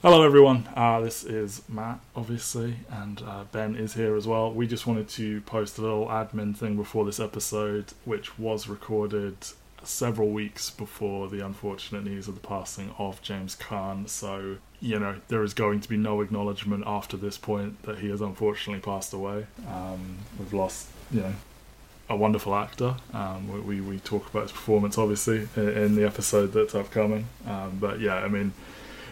Hello everyone, this is Matt obviously, and Ben is here as well. We just wanted to post a little admin thing before this episode, which was recorded several weeks before the unfortunate news of the passing of James Caan. So, you know, there is going to be no acknowledgement after this point that he has unfortunately passed away. We've lost, you know, a wonderful actor. We talk about his performance obviously in the episode that's upcoming, but yeah, I mean,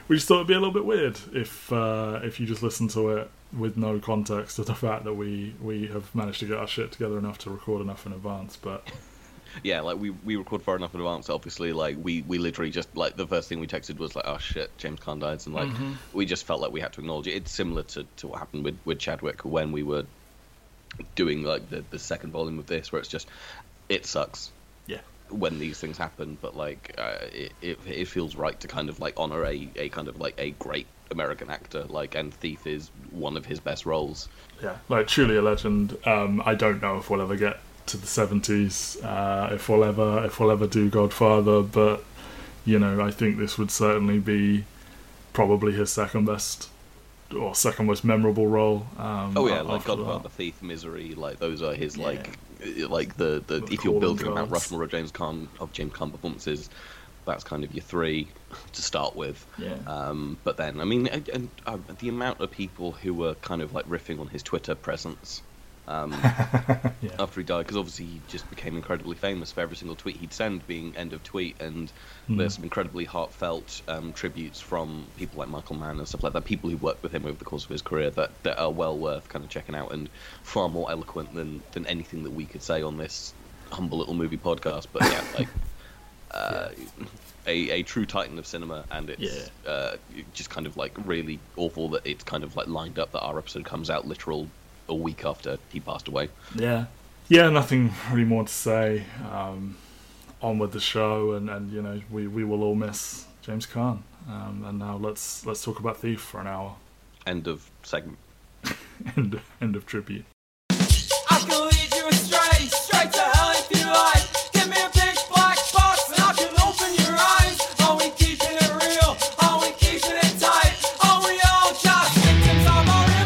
we just thought it'd be a little bit weird if you just listen to it with no context to the fact that we have managed to get our shit together enough to record enough in advance. But yeah, like we record far enough in advance. Obviously, like we literally just, like, the first thing we texted was like, "Oh shit, James Caan died," and like we just felt like we had to acknowledge it. It's similar to what happened with Chadwick when we were doing like the second volume of this, where it's just, it sucks. Yeah. When these things happen, but like it feels right to kind of like honor a kind of like a great American actor, like, and Thief is one of his best roles. Yeah, like truly a legend. I don't know if we'll ever get to the 70s, if we'll ever do Godfather, but you know, I think this would certainly be probably his second best or second most memorable role. Oh yeah, like Godfather, Thief, Misery, like those are his, like the if you're building Mount Rushmore of James Caan performances, that's kind of your three to start with. Yeah. But then, I mean, and the amount of people who were kind of like riffing on his Twitter presence after he died, because obviously he just became incredibly famous for every single tweet he'd send being end of tweet, and there's some incredibly heartfelt tributes from people like Michael Mann and stuff like that, people who worked with him over the course of his career that are well worth kind of checking out, and far more eloquent than anything that we could say on this humble little movie podcast. But yeah, like a true titan of cinema, and it's just kind of like really awful that it's kind of like lined up that our episode comes out literal a week after he passed away. Yeah, nothing really more to say. On with the show, and you know, we will all miss James Caan. And now let's talk about Thief for an hour. End of segment. End of tribute. I can lead you astray, straight to hell if you like. Give me a big black box and I can open your eyes. Are we keeping it real? Are we keeping it tight? Are we all just victims of our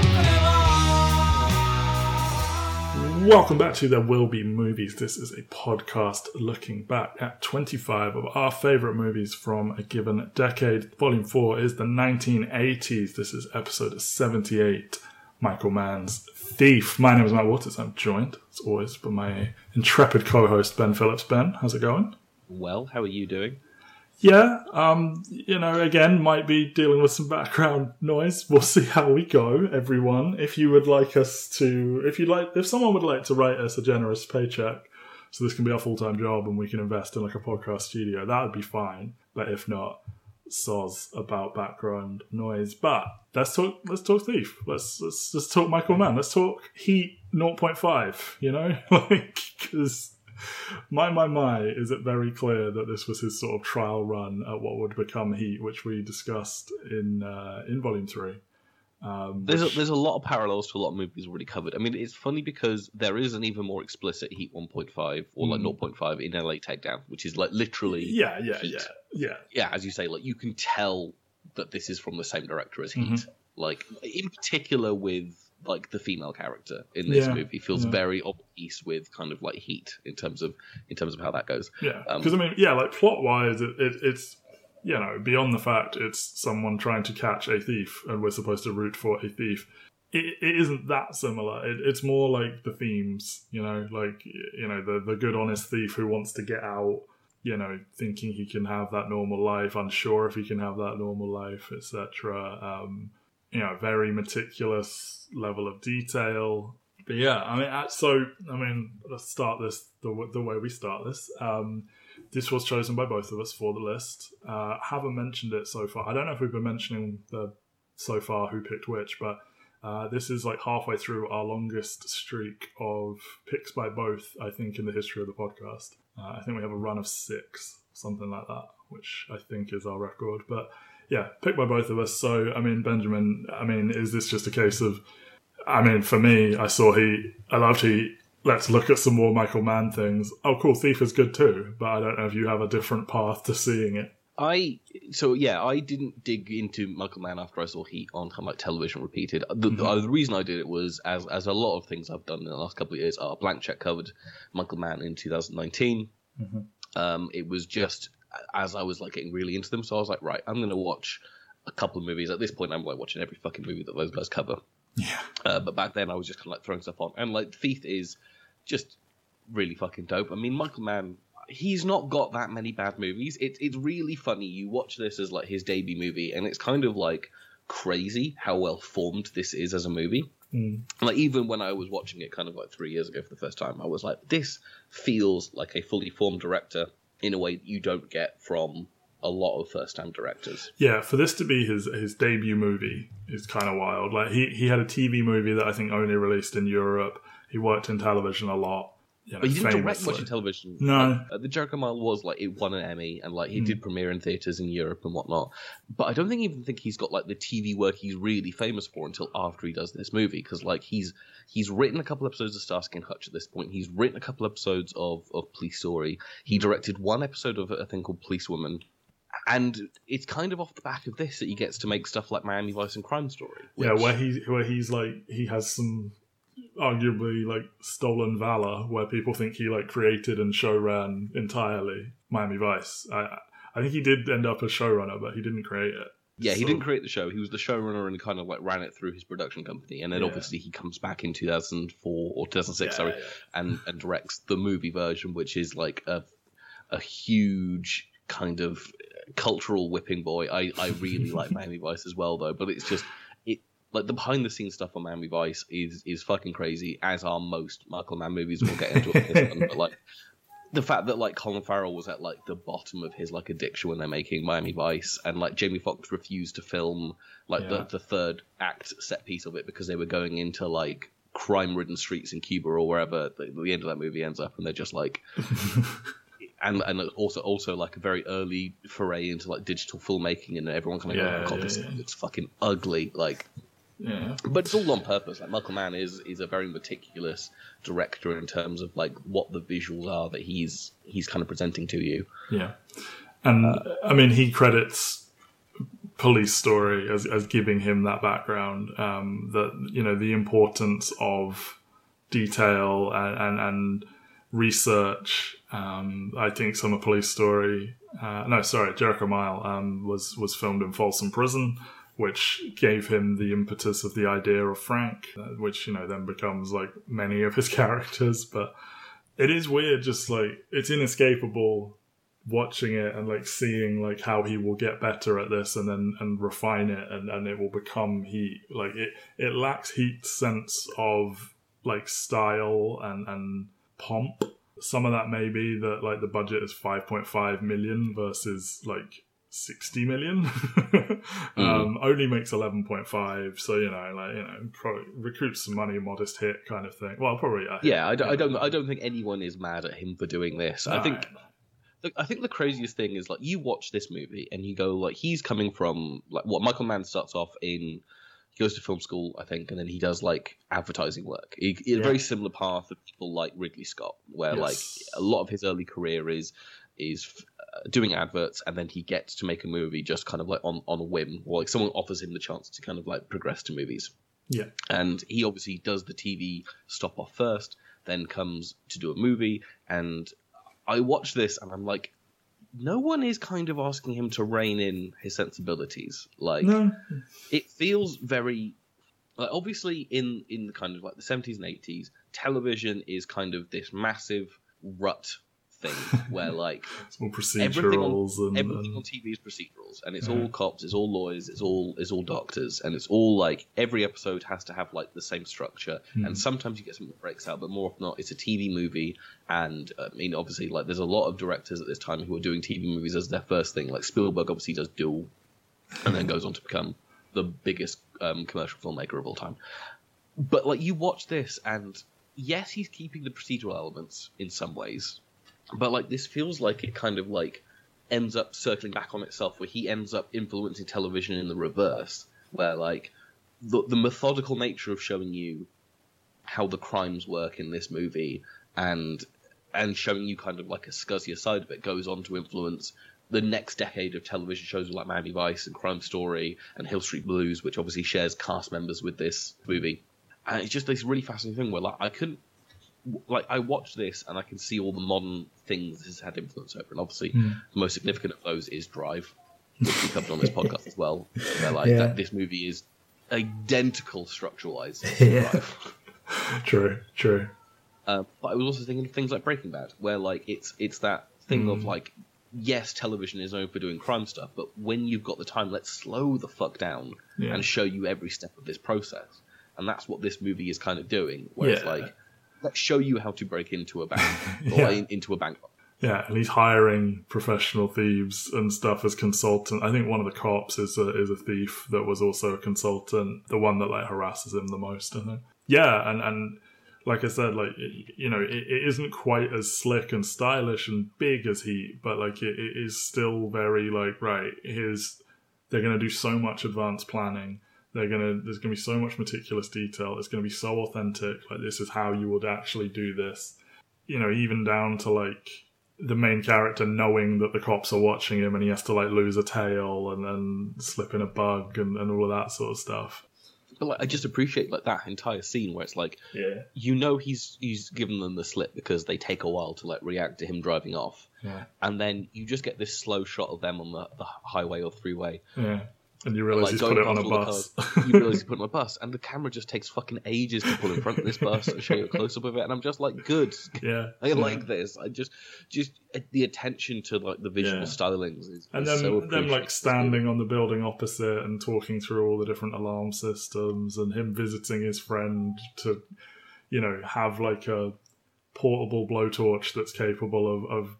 infinite life? Welcome back to There Will Be Movies. This is a podcast looking back at 25 of our favourite movies from a given decade. Volume 4 is the 1980s. This is episode 78, Michael Mann's Thief. My name is Matt Waters. I'm joined, as always, by my intrepid co-host, Ben Phillips. Ben, how's it going? Well, how are you doing? Yeah, you know, again, might be dealing with some background noise. We'll see how we go, everyone. If you would like us to, if someone would like to write us a generous paycheck, so this can be our full-time job and we can invest in like a podcast studio, that would be fine. But if not, soz about background noise. But let's talk Thief. Let's just talk Michael Mann. Let's talk Heat 0.5. You know, like, because. My, is it very clear that this was his sort of trial run at what would become Heat, which we discussed in Volume 3. There's a lot of parallels to a lot of movies already covered. I mean, it's funny because there is an even more explicit Heat 1.5 or like 0.5 in LA Takedown, which is like literally Heat. Yeah, as you say, like you can tell that this is from the same director as Heat. Like in particular with like the female character in this movie feels very obese with kind of like Heat in terms of how that goes. Yeah, because I mean, yeah, like plot wise, it's you know, beyond the fact it's someone trying to catch a thief and we're supposed to root for a thief. It isn't that similar. It's more like the themes, you know, like, you know, the good honest thief who wants to get out, you know, thinking he can have that normal life, unsure if he can have that normal life, etc. You know, very meticulous level of detail. But yeah, I mean, let's start this the way we start this. This was chosen by both of us for the list. Haven't mentioned it so far. I don't know if we've been mentioning so far who picked which, but this is like halfway through our longest streak of picks by both, I think, in the history of the podcast. I think we have a run of 6, something like that, which I think is our record. But yeah, picked by both of us. So, I mean, Benjamin, I mean, is this just a case of, I mean, for me, I loved Heat. Let's look at some more Michael Mann things. Oh, cool, Thief is good too, but I don't know if you have a different path to seeing it. I didn't dig into Michael Mann after I saw Heat on like television repeated. The reason I did it was as a lot of things I've done in the last couple of years are Blank Check covered Michael Mann in 2019. Mm-hmm. It was just as I was like getting really into them, so I was like, right, I'm going to watch a couple of movies. At this point, I'm like watching every fucking movie that those guys cover. Yeah. But back then, I was just kind of like throwing stuff on, and like Thief is just really fucking dope. I mean, Michael Mann. He's not got that many bad movies. It's really funny. You watch this as like his debut movie, and it's kind of like crazy how well formed this is as a movie. Mm. Like even when I was watching it kind of like 3 years ago for the first time, I was like, this feels like a fully formed director in a way that you don't get from a lot of first-time directors. Yeah, for this to be his debut movie is kind of wild. Like he had a TV movie that I think only released in Europe. He worked in television a lot. You know, but you didn't direct much in television. No. The Jericho Mile was, like, it won an Emmy, and, like, he did premiere in theatres in Europe and whatnot. But I don't think he's got, like, the TV work he's really famous for until after he does this movie, because, like, he's written a couple episodes of Starsky and Hutch at this point. He's written a couple episodes of Police Story. He directed one episode of a thing called Police Woman. And it's kind of off the back of this that he gets to make stuff like Miami Vice and Crime Story. Which... Yeah, where he's, like, he has some... arguably like stolen valor, where people think he like created and show ran entirely Miami Vice. I think he did end up as showrunner, but he didn't create it. Yeah, he didn't create the show. He was the showrunner and kind of like ran it through his production company. And then obviously he comes back in 2004 or 2006, and directs the movie version, which is like a huge kind of cultural whipping boy. I really like Miami Vice as well though, but it's just like, the behind-the-scenes stuff on Miami Vice is fucking crazy, as are most Michael Mann movies. We'll get into it in this one. But, like, the fact that, like, Colin Farrell was at, like, the bottom of his, like, addiction when they're making Miami Vice, and, like, Jamie Foxx refused to film, like, the third act set piece of it because they were going into, like, crime-ridden streets in Cuba or wherever. The end of that movie ends up, and they're just, like... And also like a very early foray into, like, digital filmmaking, and everyone kind of goes, God, this looks fucking ugly, like... Yeah. But it's all on purpose. Like, Michael Mann is a very meticulous director in terms of like what the visuals are that he's kind of presenting to you. Yeah, and I mean, he credits Police Story as giving him that background. That, you know, the importance of detail and research. I think some of Police Story, Jericho Mile was filmed in Folsom Prison, which gave him the impetus of the idea of Frank, which, you know, then becomes, like, many of his characters. But it is weird, just, like, it's inescapable watching it and, like, seeing, like, how he will get better at this and refine it and it will become Heat. Like, it lacks Heat's sense of, like, style and pomp. Some of that may be that, like, the budget is 5.5 million versus, like... 60 million only makes 11.5, so probably recruits some money, modest hit kind of thing. Well, probably I don't think anyone is mad at him for doing this. No. I think the craziest thing is, like, you watch this movie and you go, like, he's coming from, like, what Michael Mann starts off in. He goes to film school, I think, and then he does, like, advertising work. A very similar path of people like Ridley Scott, where like a lot of his early career is doing adverts, and then he gets to make a movie just kind of like on a whim, or like someone offers him the chance to kind of like progress to movies. Yeah. And he obviously does the TV stop off first, then comes to do a movie. And I watch this and I'm like, no one is kind of asking him to rein in his sensibilities. Like, no. It feels very... Like, obviously in the kind of like the 70s and 80s, television is kind of this massive rut thing where, like, everything on TV is procedurals, and it's all cops, it's all lawyers, it's all doctors, and it's all, like, every episode has to have, like, the same structure. And sometimes you get something that breaks out, but more often not, it's a TV movie. And I mean, obviously, like, there's a lot of directors at this time who are doing TV movies as their first thing. Like, Spielberg obviously does Duel and then goes on to become the biggest commercial filmmaker of all time. But, like, you watch this and yes, he's keeping the procedural elements in some ways. But, like, this feels like it kind of, like, ends up circling back on itself, where he ends up influencing television in the reverse, where, like, the methodical nature of showing you how the crimes work in this movie and showing you kind of, like, a scuzzier side of it goes on to influence the next decade of television shows like Miami Vice and Crime Story and Hill Street Blues, which obviously shares cast members with this movie. And it's just this really fascinating thing where, like, I watch this and I can see all the modern things this has had influence over. And obviously the most significant of those is Drive, which we covered on this podcast as well. Where, like, that this movie is identical structure-wise to Drive. True. But I was also thinking of things like Breaking Bad, where, like, it's that thing of, like, yes, television is known for doing crime stuff, but when you've got the time, let's slow the fuck down and show you every step of this process. And that's what this movie is kind of doing, where it's like, let's show you how to break into a bank or into a bank. Yeah, and he's hiring professional thieves and stuff as consultants. I think one of the cops is a thief that was also a consultant, the one that, like, harasses him the most, I think. Yeah, and like I said, like, you know, it isn't quite as slick and stylish and big as Heat, but, like, it is still very, like, right, they're going to do so much advanced planning. There's going to be so much meticulous detail. It's going to be so authentic. Like, this is how you would actually do this. You know, even down to, like, the main character knowing that the cops are watching him and he has to, like, lose a tail and then slip in a bug and all of that sort of stuff. But, like, I just appreciate, like, that entire scene where it's like, you know, he's given them the slip because they take a while to, like, react to him driving off, and then you just get this slow shot of them on the highway or freeway, and you realise, like, he's put it on a bus. You realise he's put it on a bus, and the camera just takes fucking ages to pull in front of this bus and show you a close up of it, and I'm just like, good, I like this. I just the attention to, like, the visual stylings is and then so them, like, standing on the building opposite and talking through all the different alarm systems, and him visiting his friend to, you know, have, like, a portable blowtorch that's capable of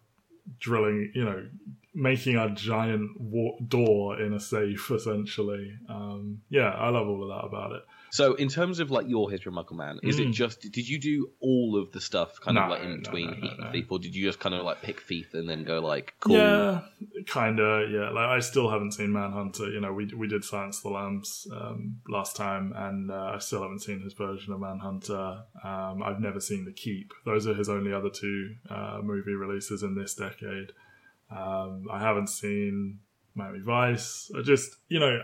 drilling, you know, making a giant door in a safe, essentially. I love all of that about it. So in terms of, like, your history of Michael Mann, is it just, did you do all of the stuff kind of, like, in between Heat and Thief, or did you just kind of, like, pick Thief and then go, like, cool? Yeah, kind of, yeah. Like, I still haven't seen Manhunter. You know, we did Silence of the Lambs last time, and I still haven't seen his version of Manhunter. I've never seen The Keep. Those are his only other two movie releases in this decade. I haven't seen Miami Vice. I just, you know,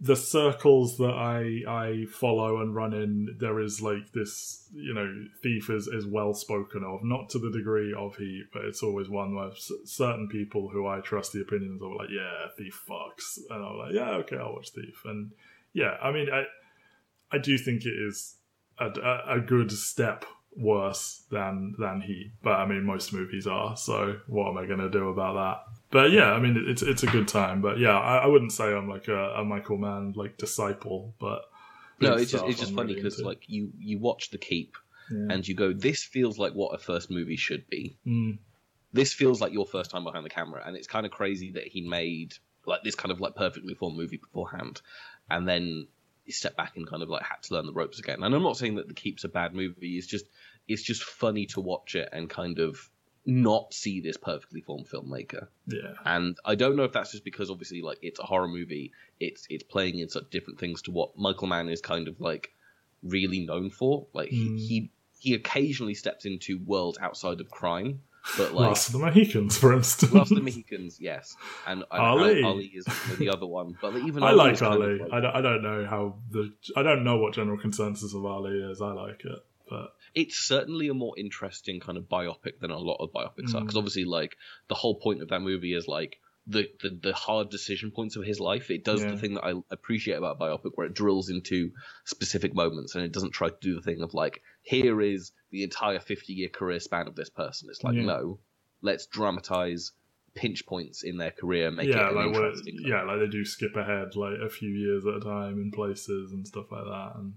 the circles that I follow and run in, there is, like, this, you know, Thief is well spoken of, not to the degree of Heat, but it's always one where certain people who I trust the opinions of are like, yeah, Thief fucks. And I'm like, yeah, okay, I'll watch Thief. And yeah, I mean, I do think it is a good step worse than Heat, but I mean, most movies are, so what am I gonna do about that? But yeah, I mean, it's a good time. But yeah, I wouldn't say I'm like a Michael Mann, like, disciple, but no, it's just funny because, like, you watch The Keep and you go, this feels like what a first movie should be. This feels like your first time behind the camera, and it's kind of crazy that he made, like, this kind of, like, perfectly formed movie beforehand, and then step back and kind of, like, had to learn the ropes again. And I'm not saying that The Keep's a bad movie. It's just funny to watch it and kind of not see this perfectly formed filmmaker. Yeah. And I don't know if that's just because, obviously, like, it's a horror movie. It's playing in such different things to what Michael Mann is kind of, like, really known for. Like, he occasionally steps into worlds outside of crime. But, like, Last of the Mohicans, for instance. Last of the Mohicans, yes. And Ali. Ali is the other one. But even I like Ali. Like, I don't know what general consensus of Ali is. I like it, but it's certainly a more interesting kind of biopic than a lot of biopics are. Because obviously, like, the whole point of that movie is, like, the hard decision points of his life. It does the thing that I appreciate about biopic, where it drills into specific moments, and it doesn't try to do the thing of, like, here is the entire 50-year career span of this person. It's like, no, let's dramatize pinch points in their career, make it like interesting. Yeah, like, they do skip ahead, like, a few years at a time in places and stuff like that. And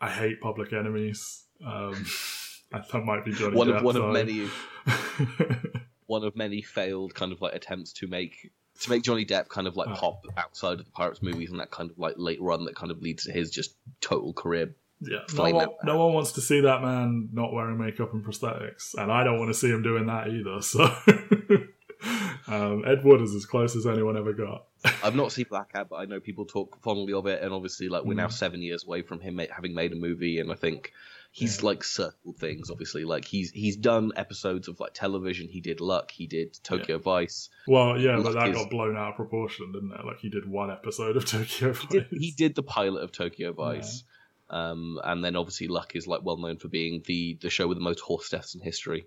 I hate Public Enemies. That might be Johnny Depp, one of many. One of many failed kind of, like, attempts to make Johnny Depp kind of, like, pop outside of the Pirates movies and that kind of, like, late run that kind of leads to his just total career. Yeah, no one wants to see that man not wearing makeup and prosthetics, and I don't want to see him doing that either. So Ed Wood is as close as anyone ever got. I've not seen Black Hat, but I know people talk fondly of it, and obviously, like, we're now 7 years away from him having made a movie, and I think he's like circled things. Obviously, like he's done episodes of like television. He did Luck. He did Tokyo Vice. Well, yeah, Luck but that got blown out of proportion, didn't it? Like he did one episode of Tokyo Vice. He did the pilot of Tokyo Vice, and then obviously Luck is like well known for being the show with the most horse deaths in history.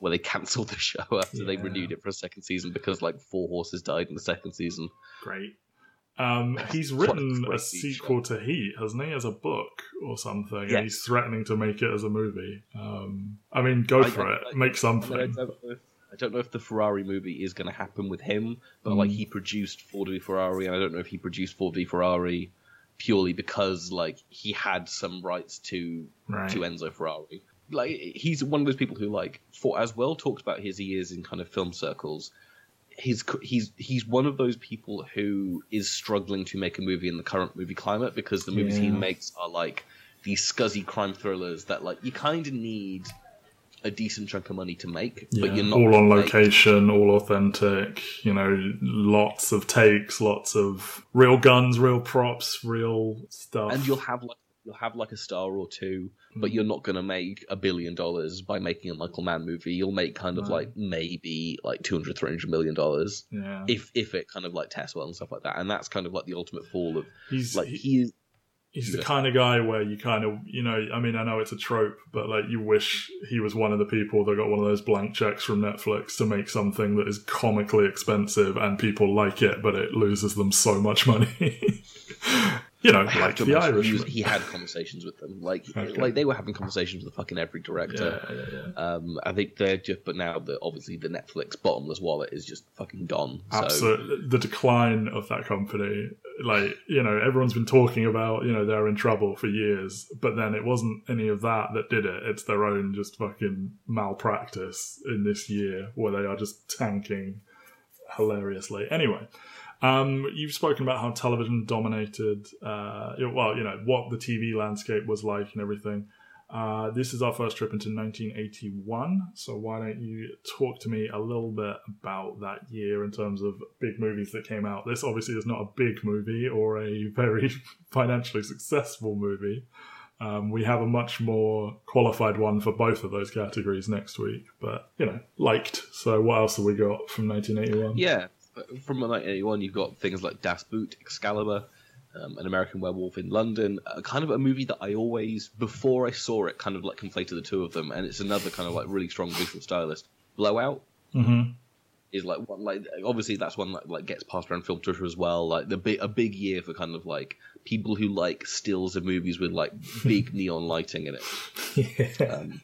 Where they cancelled the show after they renewed it for a second season because like 4 horses died in the second season. Great. He's written a sequel to Heat, hasn't he, as a book or something? Yes. And he's threatening to make it as a movie. I mean, go for it. Make something. I don't know if the Ferrari movie is going to happen with him, but like he produced Ford v Ferrari, and I don't know if he produced Ford v Ferrari purely because like he had some rights to Enzo Ferrari. Like he's one of those people who, like, for as well talked about as he is in kind of film circles, he's one of those people who is struggling to make a movie in the current movie climate because the movies he makes are like these scuzzy crime thrillers that like you kind of need a decent chunk of money to make, but you're not all on location, all authentic, you know, lots of takes, lots of real guns, real props, real stuff, and you'll have a star or two, but you're not going to make $1 billion by making a Michael Mann movie. You'll make kind of like maybe like $200-300 million if it kind of like tests well and stuff like that. And that's kind of like the ultimate fall of he's the kind of guy where you kind of, you know, I mean, I know it's a trope, but like you wish he was one of the people that got one of those blank checks from Netflix to make something that is comically expensive and people like it, but it loses them so much money. You know, like the Irish. He had conversations with them, like they were having conversations with fucking every director. Yeah. I think they're just, but now obviously the Netflix bottomless wallet is just fucking gone. Absolutely, so. The decline of that company. Like, you know, everyone's been talking about, you know, they're in trouble for years, but then it wasn't any of that did it. It's their own just fucking malpractice in this year where they are just tanking hilariously. Anyway. You've spoken about how television dominated, well, you know, what the TV landscape was like and everything. This is our first trip into 1981, so why don't you talk to me a little bit about that year in terms of big movies that came out. This obviously is not a big movie or a very financially successful movie. We have a much more qualified one for both of those categories next week, but, you know, liked. So what else have we got from 1981? Yeah. From 1981, you've got things like Das Boot, Excalibur, An American Werewolf in London, kind of a movie that I always, before I saw it, kind of like conflated the two of them, and it's another kind of like really strong visual stylist. Blowout is like one, like obviously that's one that like gets passed around film Twitter as well. Like a big year for kind of like people who like stills of movies with like big neon lighting in it.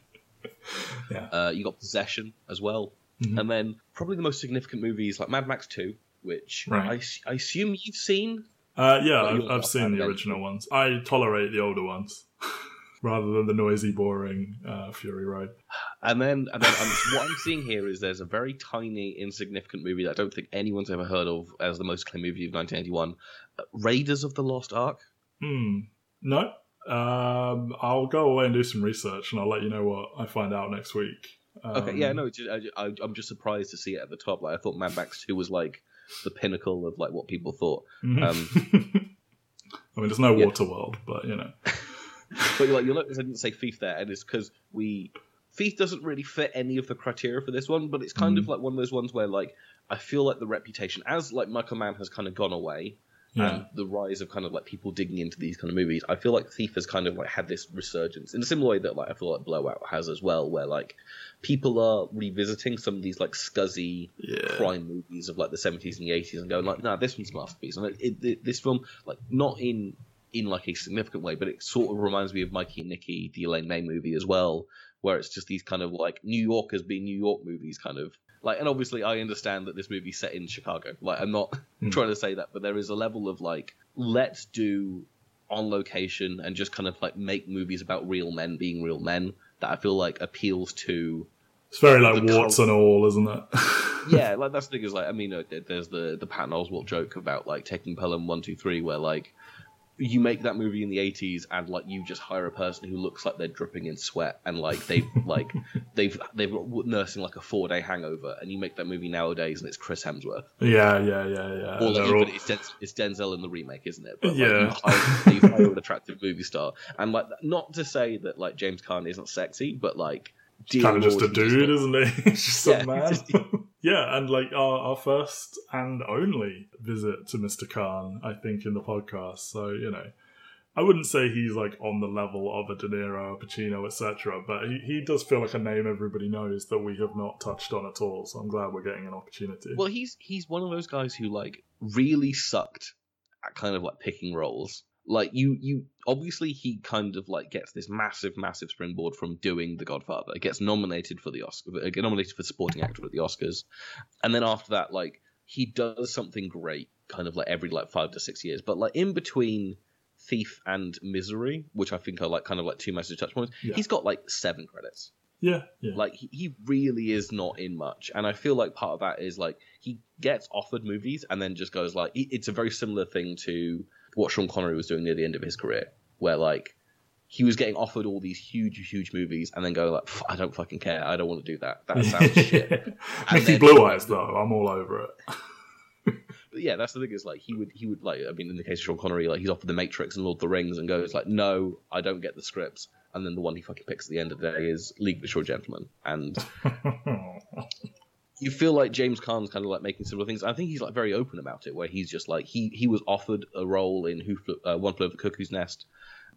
You got Possession as well. And then probably the most significant movie is like Mad Max 2, which I assume you've seen? Yeah, I've seen the original ones. I tolerate the older ones rather than the noisy, boring Fury Road. And then what I'm seeing here is there's a very tiny, insignificant movie that I don't think anyone's ever heard of as the most claimed movie of 1981. Raiders of the Lost Ark? No. I'll go away and do some research and I'll let you know what I find out next week. Okay, yeah, no, I'm just surprised to see it at the top. Like, I thought Mad Max 2 was like the pinnacle of like what people thought. I mean, there's no Waterworld, but you know. But like, you'll notice I didn't say Thief there, and it's because Thief doesn't really fit any of the criteria for this one, but it's kind of like one of those ones where like I feel like the reputation as like Michael Mann has kind of gone away. And the rise of kind of like people digging into these kind of movies, I feel like Thief has kind of like had this resurgence in a similar way that like I feel like Blowout has as well, where like people are revisiting some of these like scuzzy crime movies of like the 70s and the 80s and going like, nah, this one's a masterpiece. And this film, like not in like a significant way, but it sort of reminds me of Mikey and Nicky, the Elaine May movie as well, where it's just these kind of like New Yorkers being New York movies kind of. Like, and obviously I understand that this movie's set in Chicago. Like, I'm not trying to say that, but there is a level of like, let's do on location and just kind of like make movies about real men being real men that I feel like appeals to. It's very like warts and all, isn't it? Yeah, like that's the thing is like, I mean, there's the Patton Oswalt joke about like taking Pelham 123 where like you make that movie in the 80s and like you just hire a person who looks like they're dripping in sweat and like they've got nursing like a 4-day hangover, and you make that movie nowadays and it's Chris Hemsworth. Yeah. Or like, even it's Denzel in the remake, isn't it? But, yeah. Like, you've hired an attractive movie star, and like not to say that like James Caan isn't sexy, but like kind of just a dude, isn't he? He's just a man. Yeah, and like our first and only visit to Mr. Caan, I think, in the podcast. So, you know, I wouldn't say he's like on the level of a De Niro, a Pacino, etc. But he does feel like a name everybody knows that we have not touched on at all. So I'm glad we're getting an opportunity. Well, he's one of those guys who like really sucked at kind of like picking roles. Like you obviously he kind of like gets this massive springboard from doing The Godfather. Gets nominated for the Oscar, nominated for supporting actor at the Oscars, and then after that, like he does something great, kind of like every like 5 to 6 years. But like in between Thief and Misery, which I think are like kind of like two massive touch points, he's got like 7 credits. Yeah. Like he really is not in much, and I feel like part of that is like he gets offered movies and then just goes like it's a very similar thing to what Sean Connery was doing near the end of his career, where like he was getting offered all these huge movies and then going like, I don't fucking care, I don't want to do that. That sounds shit. Mickey Blue Eyes though, I'm all over it. But yeah, that's the thing is like he would like, I mean, in the case of Sean Connery, like he's offered The Matrix and Lord of the Rings and goes like, no, I don't get the scripts. And then the one he fucking picks at the end of the day is League of Extraordinary Gentlemen, and you feel like James Caan's kind of like making similar things. I think he's like very open about it, where he's just like he was offered a role in One Flew Over the Cuckoo's Nest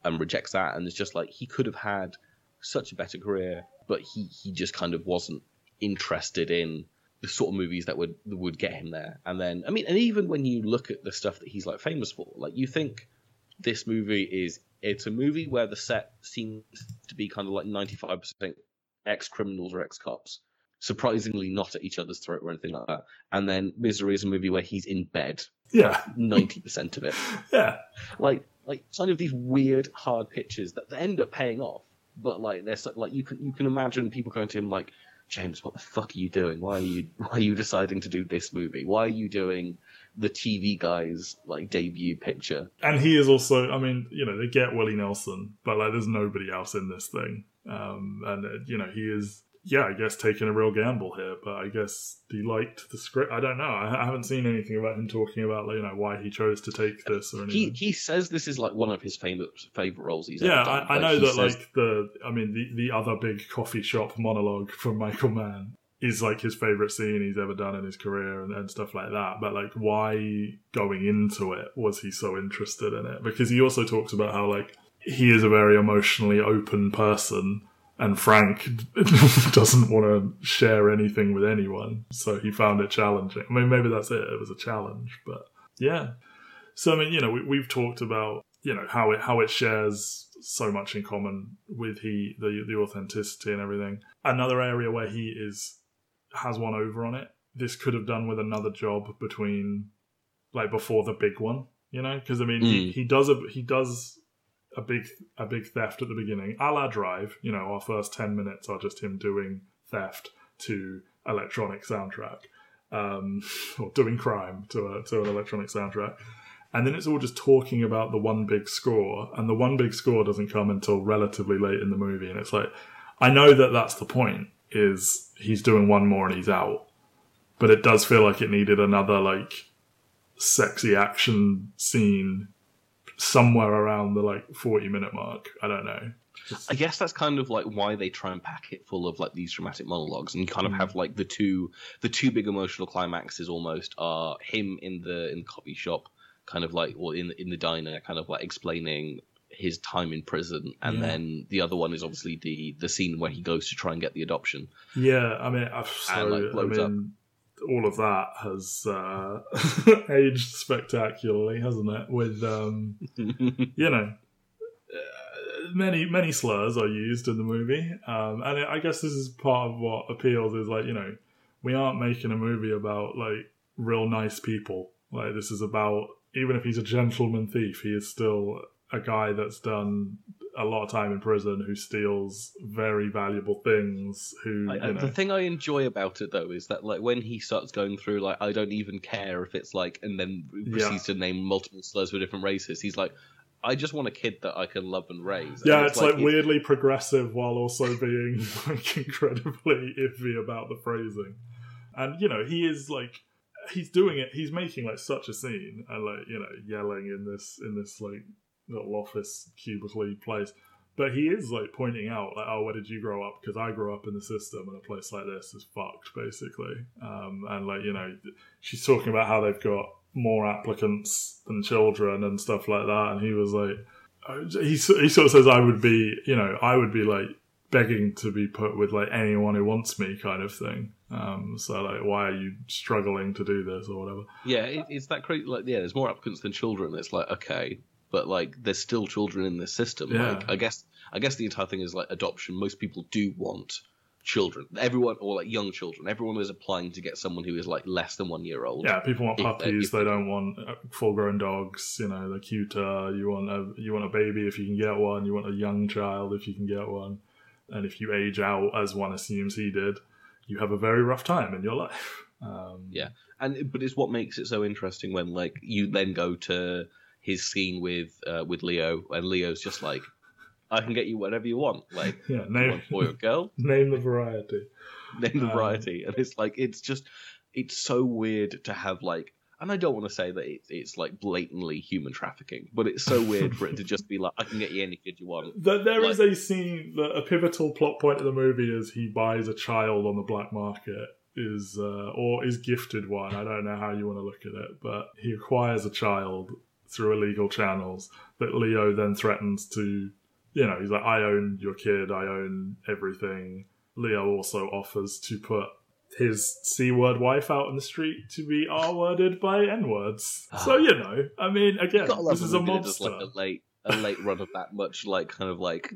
and rejects that, and it's just like he could have had such a better career, but he just kind of wasn't interested in the sort of movies that would get him there. And then I mean, and even when you look at the stuff that he's like famous for, like you think this movie it's a movie where the set seems to be kind of like 95% ex-criminals or ex-cops, surprisingly not at each other's throat or anything like that. And then Misery is a movie where he's in bed. Yeah. 90% of it. Yeah. Like kind of these weird hard pitches that they end up paying off, but like they're so, like you can imagine people going to him like, James, what the fuck are you doing? Why are you deciding to do this movie? Why are you doing the TV guy's like debut picture? And he is also, I mean, you know, they get Willie Nelson, but like there's nobody else in this thing. And you know, he is, I guess taking a real gamble here, but I guess he liked the script. I don't know. I haven't seen anything about him talking about, you know, why he chose to take this or anything. He says this is like one of his favorite roles he's ever done. I know that says, like the other big coffee shop monologue from Michael Mann is like his favorite scene he's ever done in his career and stuff like that. But like, why going into it was he so interested in it? Because he also talks about how like he is a very emotionally open person. And Frank doesn't want to share anything with anyone, so he found it challenging. I mean, maybe that's it. It was a challenge, but yeah. So, I mean, you know, we've talked about, you know, how it shares so much in common with Heat, the authenticity and everything. Another area where he has one over on it. This could have done with another job between, like, before the big one, you know? Because, I mean, he does a big theft at the beginning, a la Drive. You know, our first 10 minutes are just him doing theft to electronic soundtrack, or doing crime to an electronic soundtrack, and then it's all just talking about the one big score, and the one big score doesn't come until relatively late in the movie. And it's like, I know that that's the point, is he's doing one more and he's out, but it does feel like it needed another like sexy action scene somewhere around the like 40-minute mark. I don't know. I guess that's kind of like why they try and pack it full of like these dramatic monologues, and you kind of have like the two big emotional climaxes almost are him in the coffee shop, kind of like, or in the diner, kind of like explaining his time in prison, and then the other one is obviously the scene where he goes to try and get the adoption. Yeah, I mean, all of that has aged spectacularly, hasn't it? With, you know, many slurs are used in the movie. And I guess this is part of what appeals, is like, you know, we aren't making a movie about like real nice people. Like, this is about, even if he's a gentleman thief, he is still a guy that's done a lot of time in prison, who steals very valuable things. The thing I enjoy about it though is that like when he starts going through like, I don't even care if it's like, and then proceeds to name multiple slurs for different races, he's like, I just want a kid that I can love and raise. Yeah, and it's like weirdly progressive while also being like incredibly iffy about the phrasing. And, you know, he is like, he's doing it, he's making like such a scene and like, you know, yelling in this like little office cubicly place. But he is like pointing out like, oh, where did you grow up? Because I grew up in the system and a place like this is fucked, basically. And like, you know, she's talking about how they've got more applicants than children and stuff like that. And he was like, he sort of says, I would be like begging to be put with like anyone who wants me kind of thing. So like, why are you struggling to do this or whatever? Yeah, it's that crazy. Like, yeah, there's more applicants than children. It's like, okay, but like, there's still children in this system. Yeah. Like, I guess the entire thing is like adoption. Most people do want children, everyone, or like young children. Everyone is applying to get someone who is like less than 1 year old. Yeah, people want puppies. They don't want full-grown dogs. You know, they're cuter. You want a baby if you can get one. You want a young child if you can get one. And if you age out, as one assumes he did, you have a very rough time in your life. Yeah, but it's what makes it so interesting when like you then go to his scene with Leo, and Leo's just like, I can get you whatever you want, like yeah, name, you want boy or girl. Name the variety. Name the variety, and it's like it's so weird to have like, and I don't want to say that it's like blatantly human trafficking, but it's so weird for it to just be like, I can get you any kid you want. There like, is a scene that a pivotal plot point of the movie is he buys a child on the black market, or is gifted one. I don't know how you want to look at it, but he acquires a child through illegal channels that Leo then threatens to. You know, he's like, I own your kid, I own everything. Leo also offers to put his C-word wife out in the street to be R-worded by N-words. So, you know, I mean, again, this is a monster. Like a late run of that much, like, kind of, like,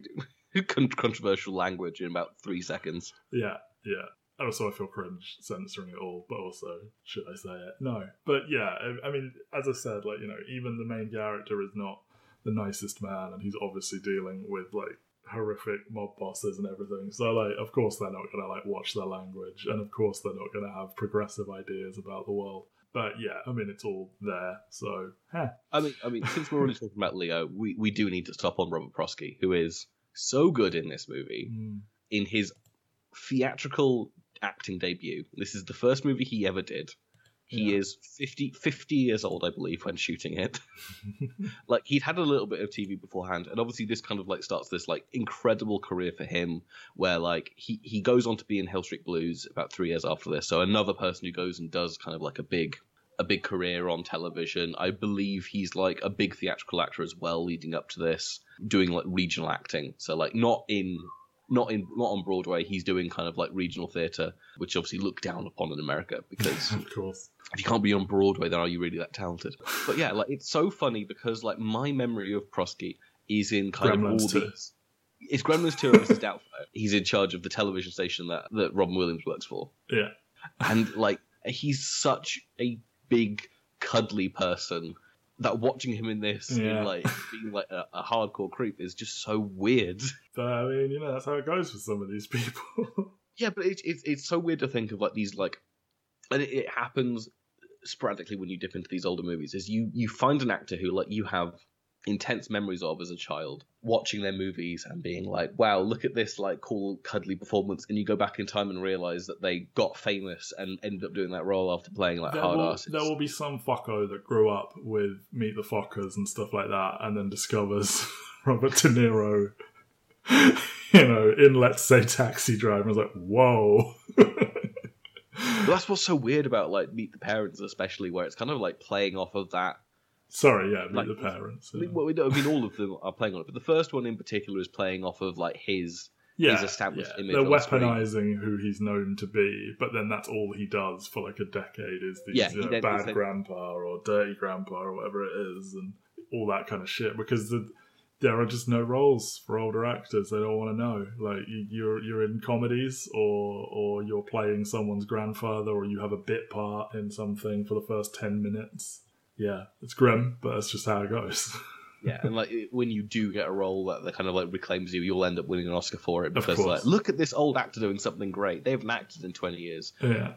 controversial language in about 3 seconds. Yeah, yeah. Also, I feel cringe censoring it all, but also, should I say it? No. But, yeah, I mean, as I said, like, you know, even the main character is not the nicest man, and he's obviously dealing with like horrific mob bosses and everything, so like of course they're not gonna like watch their language, and of course they're not gonna have progressive ideas about the world. But yeah, I mean, it's all there, so yeah. I mean since we're already talking about Leo, we do need to stop on Robert Prosky, who is so good in this movie. In his theatrical acting debut, this is the first movie he ever did. He is 50 years old, I believe, when shooting it. Like, he'd had a little bit of TV beforehand, and obviously this kind of, like, starts this, like, incredible career for him, where, like, he goes on to be in Hill Street Blues about 3 years after this, so another person who goes and does kind of, like, a big career on television. I believe he's, like, a big theatrical actor as well leading up to this, doing, like, regional acting, so, like, not on Broadway. He's doing kind of like regional theatre, which obviously looked down upon in America, because of course, if you can't be on Broadway, then are you really that talented? But yeah, like it's so funny because like my memory of Prosky is in kind Gremlins of all 2. These. It's Gremlins 2 and Mrs. Doubtfire. He's in charge of the television station that Robin Williams works for. Yeah, and like he's such a big cuddly person that watching him in this and like being like a hardcore creep is just so weird. But, I mean, you know, that's how it goes with some of these people. Yeah, but it's so weird to think of like these like, and it happens sporadically when you dip into these older movies. Is you find an actor who like you have intense memories of as a child, watching their movies and being like, wow, look at this like cool cuddly performance, and you go back in time and realize that they got famous and ended up doing that role after playing like hard asses. There will be some fucko that grew up with Meet the Fockers and stuff like that, and then discovers Robert De Niro, you know, in let's say Taxi Driver, and was like, whoa. That's what's so weird about like Meet the Parents, especially, where it's kind of like playing off of that. Sorry, yeah, Meet like, the Parents. Yeah. Well, I mean, all of them are playing on it, but the first one in particular is playing off of like his established image. They're weaponizing who he's known to be, but then that's all he does for like a decade is these bad grandpa or dirty grandpa or whatever it is, and all that kind of shit. Because there are just no roles for older actors; they don't want to know. Like you're in comedies, or you're playing someone's grandfather, or you have a bit part in something for the first 10 minutes. Yeah, it's grim, but that's just how it goes. Yeah, and like when you do get a role that kind of like reclaims you, you'll end up winning an Oscar for it, because like, look at this old actor doing something great. They haven't acted in 20 years. Yeah.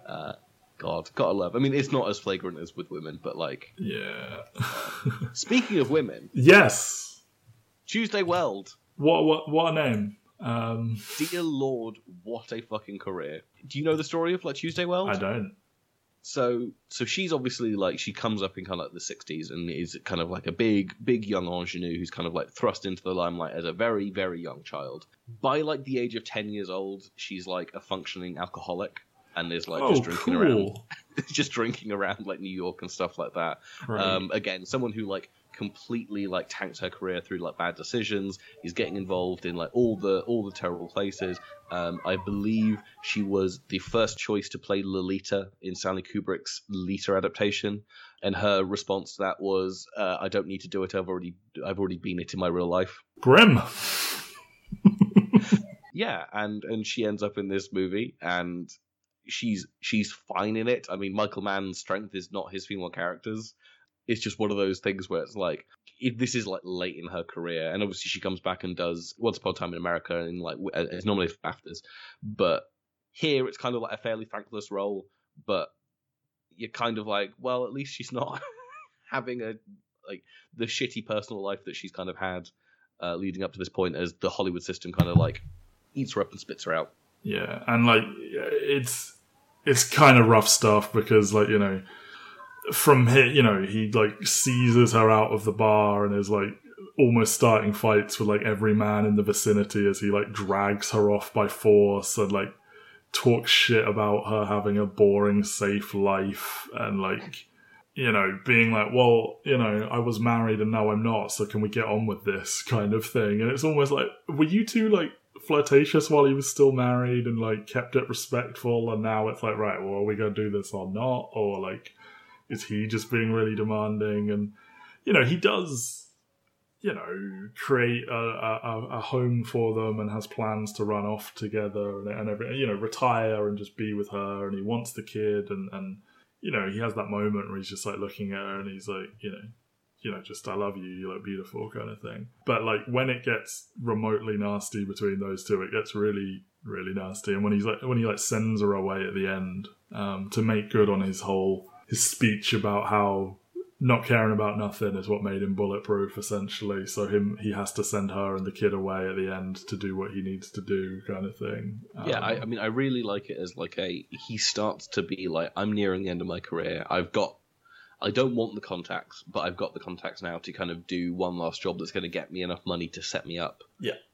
God, gotta love. I mean, it's not as flagrant as with women, but like... Yeah. Speaking of women... Yes! Tuesday Weld. What a name. Dear Lord, what a fucking career. Do you know the story of like Tuesday Weld? I don't. So she's obviously like, she comes up in kind of like the 60s and is kind of like a big young ingenue who's kind of like thrust into the limelight as a very, very young child. By like the age of 10 years old, she's like a functioning alcoholic and is like just drinking around, just drinking around like New York and stuff like that. Right. Again, someone who like completely like tanks her career through like bad decisions, is getting involved in like all the terrible places. I believe she was the first choice to play Lolita in Stanley Kubrick's Lolita adaptation, and her response to that was, I don't need to do it, I've already been it in my real life. Grim. Yeah, and she ends up in this movie and she's fine in it. I mean, Michael Mann's strength is not his female characters. It's just one of those things where it's like, this is like late in her career, and obviously she comes back and does Once Upon a Time in America and like is nominated for BAFTAs, but here it's kind of like a fairly thankless role. But you're kind of like, well, at least she's not having a like the shitty personal life that she's kind of had leading up to this point, as the Hollywood system kind of like eats her up and spits her out. Yeah, and like it's kind of rough stuff because like, you know. From here, you know, he like seizes her out of the bar and is like almost starting fights with like every man in the vicinity as he like drags her off by force and like talks shit about her having a boring, safe life and like, you know, being like, well, you know, I was married and now I'm not, so can we get on with this kind of thing? And it's almost like, were you two like flirtatious while he was still married and like kept it respectful, and now it's like, right, well, are we gonna do this or not? Or like, is he just being really demanding? And, you know, he does, you know, create a home for them and has plans to run off together and everything, you know, retire and just be with her. And he wants the kid. And, you know, he has that moment where he's just like looking at her and he's like, you know, just, I love you. You look beautiful kind of thing. But like when it gets remotely nasty between those two, it gets really, really nasty. And when he sends her away at the end to make good on his speech about how not caring about nothing is what made him bulletproof, essentially. So he has to send her and the kid away at the end to do what he needs to do, kind of thing. Yeah, I mean, I really like it as like he starts to be like, I'm nearing the end of my career. I don't want the contacts, but I've got the contacts now to kind of do one last job that's going to get me enough money to set me up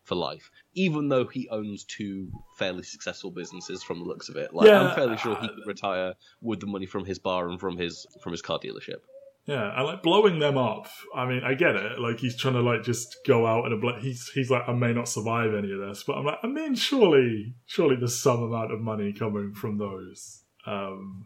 for life. Even though he owns two fairly successful businesses from the looks of it. Like, yeah, I'm fairly sure he could retire with the money from his bar and from his car dealership. Yeah, and like blowing them up, I mean, I get it. Like, he's trying to like just go out and he's like, I may not survive any of this, but I'm like, I mean, surely there's some amount of money coming from those.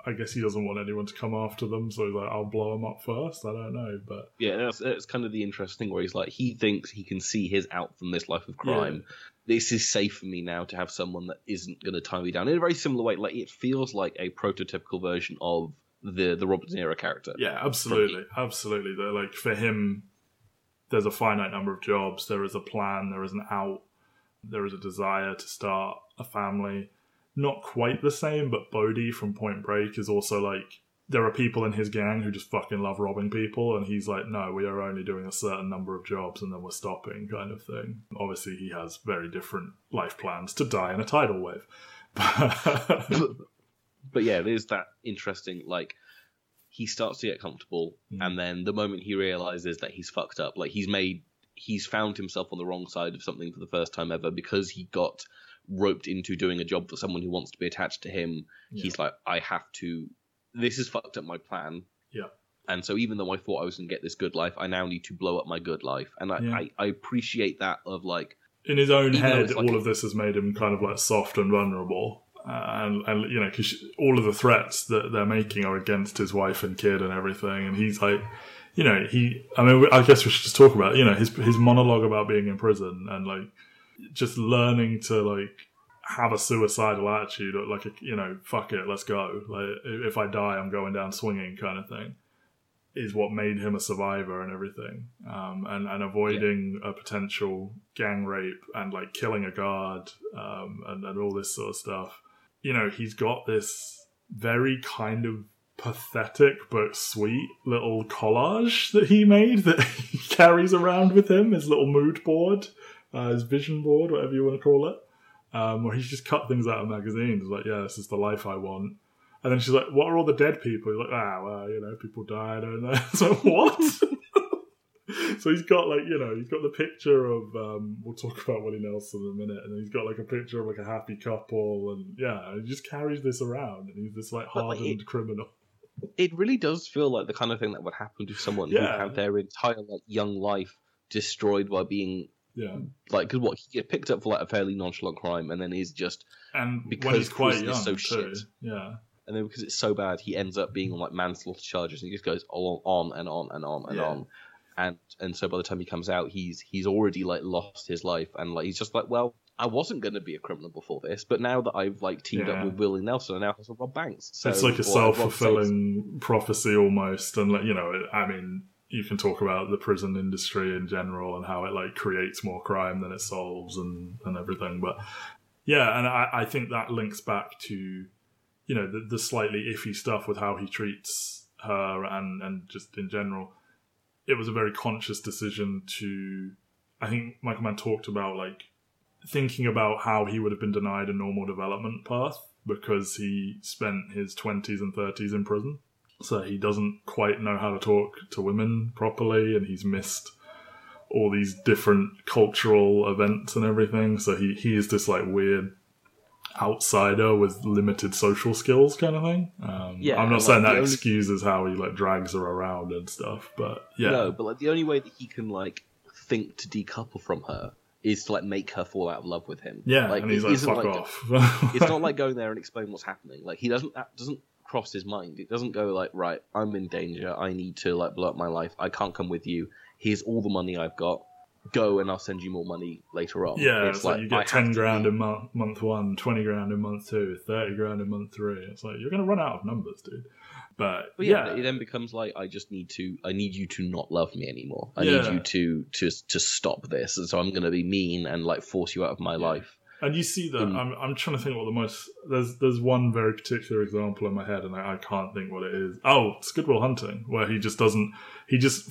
I guess he doesn't want anyone to come after them, so he's like, I'll blow him up first. I don't know, but yeah, that's kind of the interesting thing where he's like, he thinks he can see his out from this life of crime. Yeah. This is safe for me now to have someone that isn't going to tie me down. In a very similar way, like it feels like a prototypical version of the Robert De Niro character. Yeah, absolutely, absolutely. They're like, for him, there's a finite number of jobs. There is a plan. There is an out. There is a desire to start a family. Not quite the same, but Bodhi from Point Break is also like, there are people in his gang who just fucking love robbing people, and he's like, no, we are only doing a certain number of jobs and then we're stopping, kind of thing. Obviously, he has very different life plans to die in a tidal wave. But yeah, there's that interesting, like, he starts to get comfortable, and then the moment he realizes that he's fucked up, like, he's found himself on the wrong side of something for the first time ever because he got roped into doing a job for someone who wants to be attached to him. Yeah. He's like, I have to, this has fucked up my plan. Yeah. And so even though I thought I was going to get this good life, I now need to blow up my good life. And I appreciate that of like, in his own head, like, all of this has made him kind of like soft and vulnerable. And you know, because all of the threats that they're making are against his wife and kid and everything. And he's like, you know, I mean, I guess we should just talk about, you know, his monologue about being in prison and like, just learning to like have a suicidal attitude, or like, you know, fuck it, let's go. Like, if I die, I'm going down swinging, kind of thing, is what made him a survivor and everything. And avoiding a potential gang rape and like killing a guard, and all this sort of stuff. You know, he's got this very kind of pathetic but sweet little collage that he made that he carries around with him, his little mood board, his vision board, whatever you want to call it, where he's just cut things out of magazines. He's like, yeah, this is the life I want. And then she's like, what are all the dead people? He's like, people die, don't they? It's like, what? So he's got, he's got the picture of, we'll talk about Willie Nelson in a minute, and he's got, a picture of, a happy couple, and, he just carries this around, and he's this, hardened criminal. It really does feel like the kind of thing that would happen to someone who had their entire, young life destroyed by being... Yeah. Because he gets picked up for, a fairly nonchalant crime, and then he's just... And because when he's quite young, so too. Shit. Yeah. And then because it's so bad, he ends up being on, manslaughter charges, and he just goes on and on and on and on. And so by the time he comes out, he's already lost his life, and he's just well, I wasn't going to be a criminal before this, but now that I've teamed up with Willie Nelson, I now have to Rob Banks. So, it's a self-fulfilling prophecy almost, and you can talk about the prison industry in general and how it creates more crime than it solves and everything, but yeah, and I think that links back to the slightly iffy stuff with how he treats her and just in general. It was a very conscious decision to... I think Michael Mann talked about, thinking about how he would have been denied a normal development path because he spent his 20s and 30s in prison. So he doesn't quite know how to talk to women properly, and he's missed all these different cultural events and everything. So he is this, weird outsider with limited social skills kind of thing. I'm not saying that excuses how he drags her around and stuff, but yeah. No, but the only way that he can think to decouple from her is to make her fall out of love with him. Yeah, and he's fuck off. It's not going there and explain what's happening. He doesn't... That doesn't cross his mind. It doesn't go right, I'm in danger, I need to blow up my life, I can't come with you, here's all the money I've got, go and I'll send you more money later on. Yeah, it's you get 10 grand in month one, 20 grand in month two, 30 grand in month three. It's you're going to run out of numbers, dude. But yeah, it then becomes I need you to not love me anymore. I need you to stop this. And so I'm going to be mean and force you out of my life. And you see that, I'm trying to think what the most, there's one very particular example in my head, and I can't think what it is. Oh, it's Good Will Hunting, where he just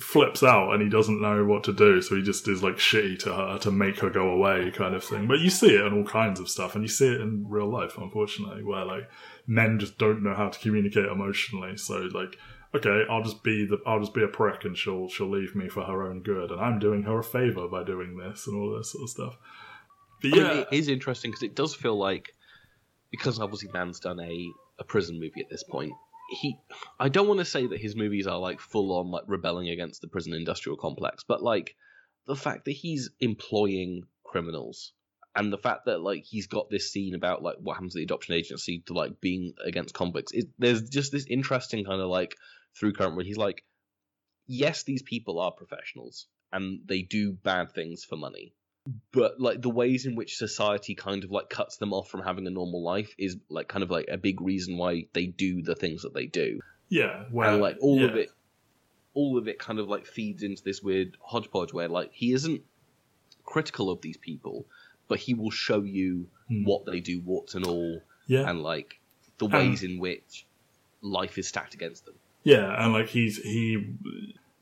flips out and he doesn't know what to do, so he just is shitty to her to make her go away kind of thing. But you see it in all kinds of stuff, and you see it in real life, unfortunately, where men just don't know how to communicate emotionally, so okay, I'll just be a prick and she'll leave me for her own good, and I'm doing her a favour by doing this and all this sort of stuff. Yeah. I mean, it is interesting because it does feel because obviously Mann's done a prison movie at this point. I don't want to say that his movies are full on rebelling against the prison industrial complex, but the fact that he's employing criminals and the fact that he's got this scene about what happens at the adoption agency to being against convicts. There's just this interesting kind of through current where he's yes, these people are professionals and they do bad things for money. But the ways in which society kind of cuts them off from having a normal life is kind of a big reason why they do the things that they do. Yeah, well, and all of it kind of feeds into this weird hodgepodge where he isn't critical of these people, but he will show you what they do, warts and all, and the ways in which life is stacked against them. Yeah, and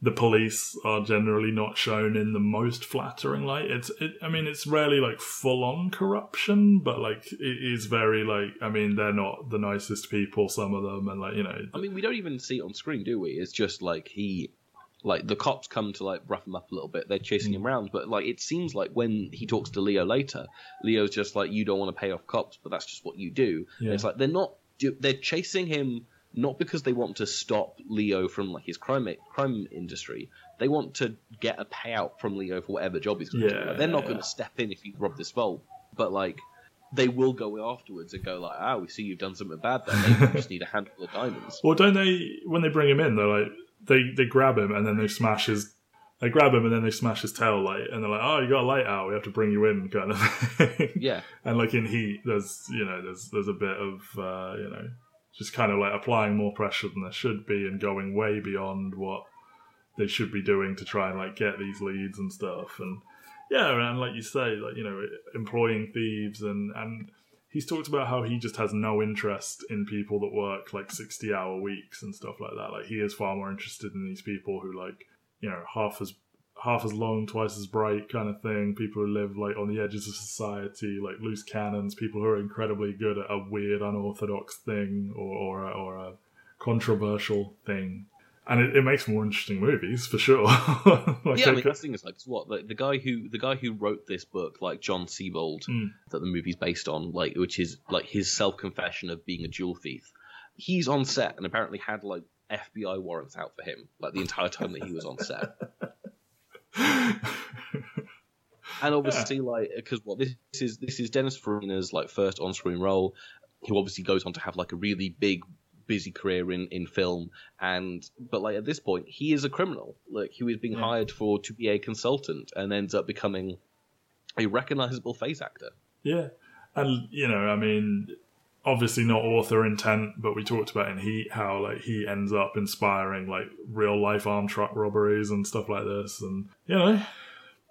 the police are generally not shown in the most flattering light. It's rarely full-on corruption, but it is very they're not the nicest people, some of them, and we don't even see it on screen, do we? It's just the cops come to rough him up a little bit. They're chasing him around, but it seems when he talks to Leo later, Leo's just you don't want to pay off cops, but that's just what you do. Yeah. And it's they're chasing him. Not because they want to stop Leo from his crime industry. They want to get a payout from Leo for whatever job he's going to do. They're not going to step in if he robbed this vault, but they will go afterwards and go we see you've done something bad there. Maybe you just need a handful of diamonds. Well, don't they? When they bring him in, they're they grab him and then they smash his. They grab him and then they smash his tail light, and they're oh, you got a light out. We have to bring you in, kind of thing. Yeah. And in Heat, there's there's a bit of just kind of applying more pressure than there should be and going way beyond what they should be doing to try and get these leads and stuff. And yeah, and you say, employing thieves and he's talked about how he just has no interest in people that work 60-hour weeks and stuff like that. He is far more interested in these people who half as half as long, twice as bright kind of thing. People who live like on the edges of society, like loose cannons, people who are incredibly good at a weird, unorthodox thing or a controversial thing. And it makes more interesting movies, for sure. That's the thing is, like, it's what like, the guy who wrote this book, like John Siebold, that the movie's based on, like, which is like his self-confession of being a jewel thief. He's on set and apparently had like FBI warrants out for him, like the entire time that he was on set. And obviously, like, because what this is Dennis Farina's like first on-screen role, who obviously goes on to have like a really big, busy career in film, but like at this point he is a criminal, like he was being hired to be a consultant and ends up becoming a recognizable face actor. Yeah, and you know, I mean, obviously not author intent, but we talked about in Heat how like he ends up inspiring like real life armed truck robberies and stuff like this, and you know,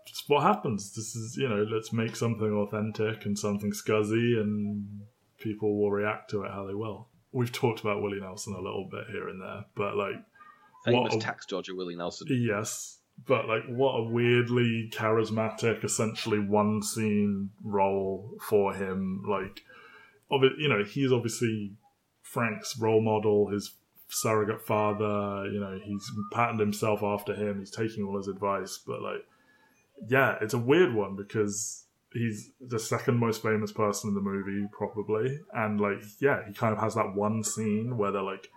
it's what happens. This is, you know, let's make something authentic and something scuzzy, and people will react to it how they will. We've talked about Willie Nelson a little bit here and there, but like... Famous tax dodger Willie Nelson. Yes, but like what a weirdly charismatic, essentially one-scene role for him. Like, you know, he's obviously Frank's role model, his surrogate father, you know, he's patterned himself after him, he's taking all his advice, but like, yeah, it's a weird one because... he's the second most famous person in the movie, probably. And, like, yeah, he kind of has that one scene where they're, like,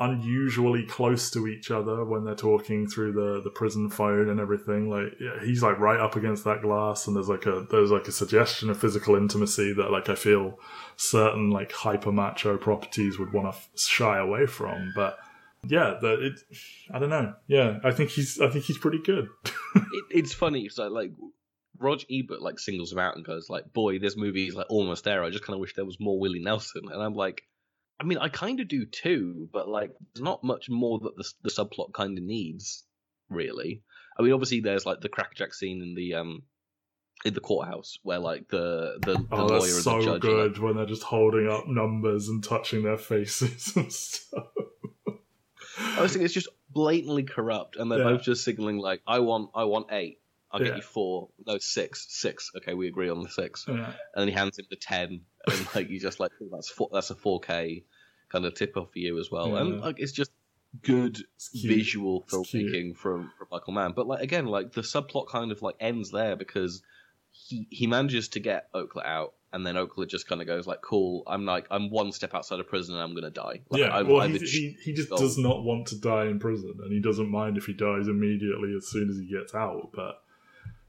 unusually close to each other when they're talking through the prison phone and everything. Like, yeah, he's, like, right up against that glass, and there's, like, a suggestion of physical intimacy that, like, I feel certain, like, hyper-macho properties would want to shy away from. But... yeah, I don't know. Yeah, I think he's pretty good. It's funny, so, like... Roger Ebert like singles him out and goes like, "Boy, this movie is like almost there. I just kind of wish there was more Willie Nelson." And I'm like, I mean, I kind of do too, but like, there's not much more that the subplot kind of needs, really. I mean, obviously, there's like the crackerjack scene in the courthouse where like the lawyer and the judge. So good when they're just holding up numbers and touching their faces and stuff. I was thinking it's just blatantly corrupt, and they're both just signaling like, "I want 8." I'll get you 4. No, 6. Okay, we agree on the 6. Yeah. And then he hands him the 10, and like you just like, oh, that's a 4K kind of tip off for you as well. Yeah. And like it's just good visual filmmaking from Michael Mann. But like again, like the subplot kind of like ends there because he manages to get Oakler out, and then Oakler just kind of goes like, "Cool, I'm one step outside of prison, and I'm gonna die." Like, yeah, he just does not want to die in prison, and he doesn't mind if he dies immediately as soon as he gets out, but.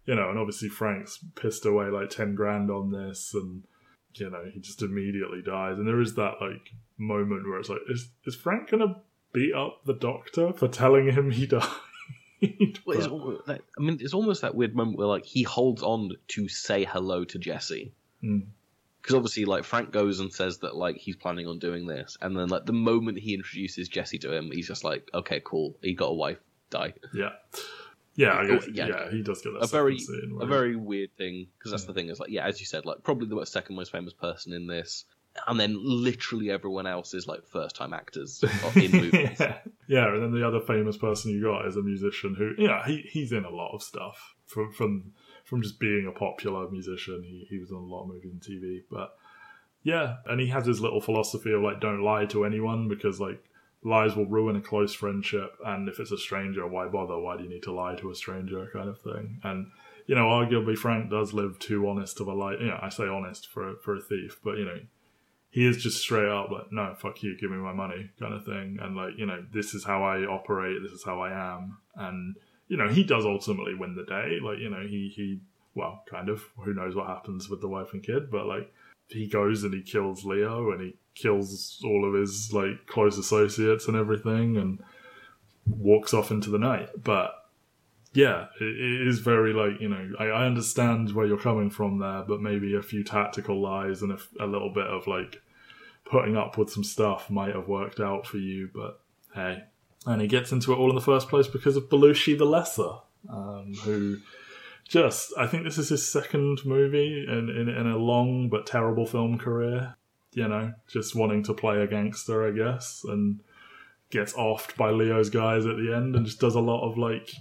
You know, and obviously Frank's pissed away like $10,000 on this, and you know he just immediately dies. And there is that like moment where it's like, is Frank gonna beat up the doctor for telling him he died? Well, it's almost that weird moment where like he holds on to say hello to Jesse, because obviously like Frank goes and says that like he's planning on doing this, and then like the moment he introduces Jesse to him, he's just like, okay, cool, he got a wife, die. Yeah. Yeah, I guess, yeah, he does get that a very weird thing, because that's the thing is like, yeah, as you said, like probably the second most famous person in this, and then literally everyone else is like first time actors in movies. Yeah, and then the other famous person you got is a musician who, yeah, he's in a lot of stuff from just being a popular musician. He was in a lot of movies and TV, but yeah, and he has his little philosophy of like, don't lie to anyone because like. Lies will ruin a close friendship, and if it's a stranger, why bother? Why do you need to lie to a stranger, kind of thing? And, you know, arguably Frank does live too honest of a life. You know, I say honest for a thief, but, you know, he is just straight up like, no, fuck you, give me my money, kind of thing. And, like, you know, this is how I operate, this is how I am. And, you know, he does ultimately win the day. Like, you know, he well, kind of, who knows what happens with the wife and kid, but, like, he goes and he kills Leo, and he kills all of his like close associates and everything, and walks off into the night. But yeah, it is very like, you know, I understand where you're coming from there, but maybe a few tactical lies and a little bit of like putting up with some stuff might have worked out for you, but hey. And he gets into it all in the first place because of Belushi the Lesser, who just, I think this is his second movie in a long but terrible film career. You know, just wanting to play a gangster, I guess, and gets offed by Leo's guys at the end, and just does a lot of like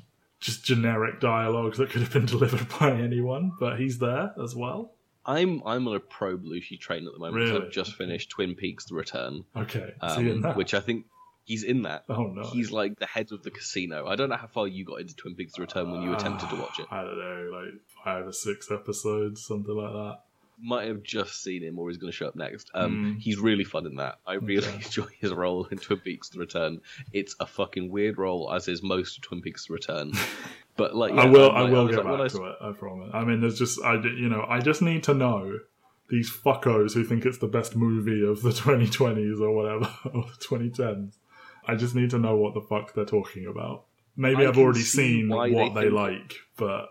just generic dialogue that could have been delivered by anyone, but he's there as well. I'm on a pro Belushi train at the moment. Really? I've just finished Twin Peaks: The Return. Okay, is he in that? Which I think he's in that. Oh no, he's like the head of the casino. I don't know how far you got into Twin Peaks: The Return when you attempted to watch it. I don't know, like 5 or 6 episodes, something like that. Might have just seen him, or he's going to show up next. He's really fun in that. I really enjoy his role in Twin Peaks: The Return. It's a fucking weird role, as is most of Twin Peaks: The Return. But like, yeah, I will get back to it. I promise. I mean, there's just I just need to know these fuckos who think it's the best movie of the 2020s or whatever, or the 2010s. I just need to know what the fuck they're talking about. Maybe I've already seen what they like, but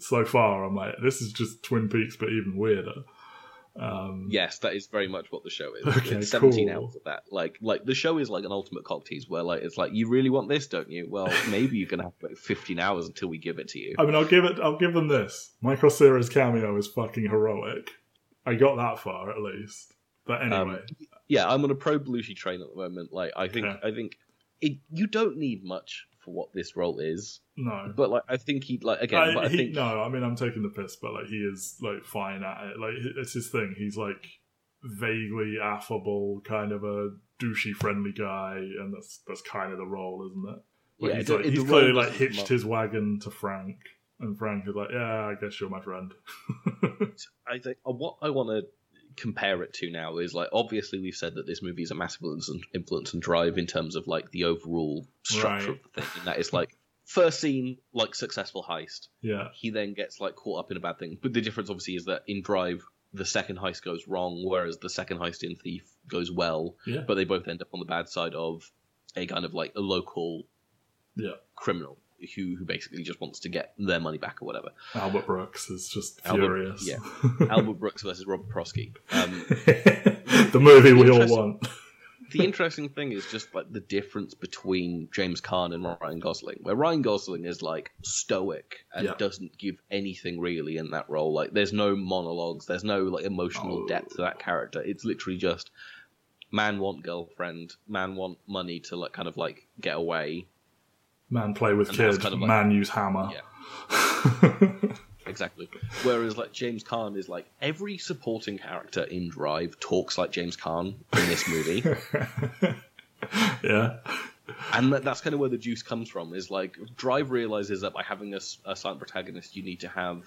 so far I'm like, this is just Twin Peaks, but even weirder. Yes, that is very much what the show is. Okay, it's 17 cool. hours of that. Like the show is like an ultimate cock tease, where like it's like, you really want this, don't you? Well, maybe you're gonna have to wait 15 hours until we give it to you. I mean, I'll give them this. Michael Cera's cameo is fucking heroic. I got that far at least. But anyway, I'm on a pro Belushi train at the moment. Like, I think you don't need much for what this role is. No, but like, I think he like again. I mean, I'm taking the piss, but like, he is like fine at it. Like, it's his thing. He's like vaguely affable, kind of a douchey, friendly guy, and that's kind of the role, isn't it? Like, yeah, he's clearly like hitched his wagon to Frank, and Frank is like, yeah, I guess you're my friend. I think what I want to compare it to now is, like, obviously we've said that this movie is a massive influence and drive in terms of like the overall structure of the thing, and that is like first scene, like successful heist, he then gets like caught up in a bad thing, but the difference obviously is that in Drive the second heist goes wrong, whereas the second heist in Thief goes well, but they both end up on the bad side of a kind of like a local criminal who basically just wants to get their money back or whatever. Albert Brooks is just furious. Albert Brooks versus Robert Prosky. The movie we all want. The interesting thing is just like the difference between James Caan and Ryan Gosling, where Ryan Gosling is like stoic and doesn't give anything really in that role. Like, there's no monologues, there's no like emotional depth to that character. It's literally just man want girlfriend, man want money to like kind of like get away. Man play with kids, kind of like, man use hammer. Yeah. Exactly. Whereas like James Caan is like, every supporting character in Drive talks like James Caan in this movie. Yeah. And that's kind of where the juice comes from, is like Drive realizes that by having a silent protagonist, you need to have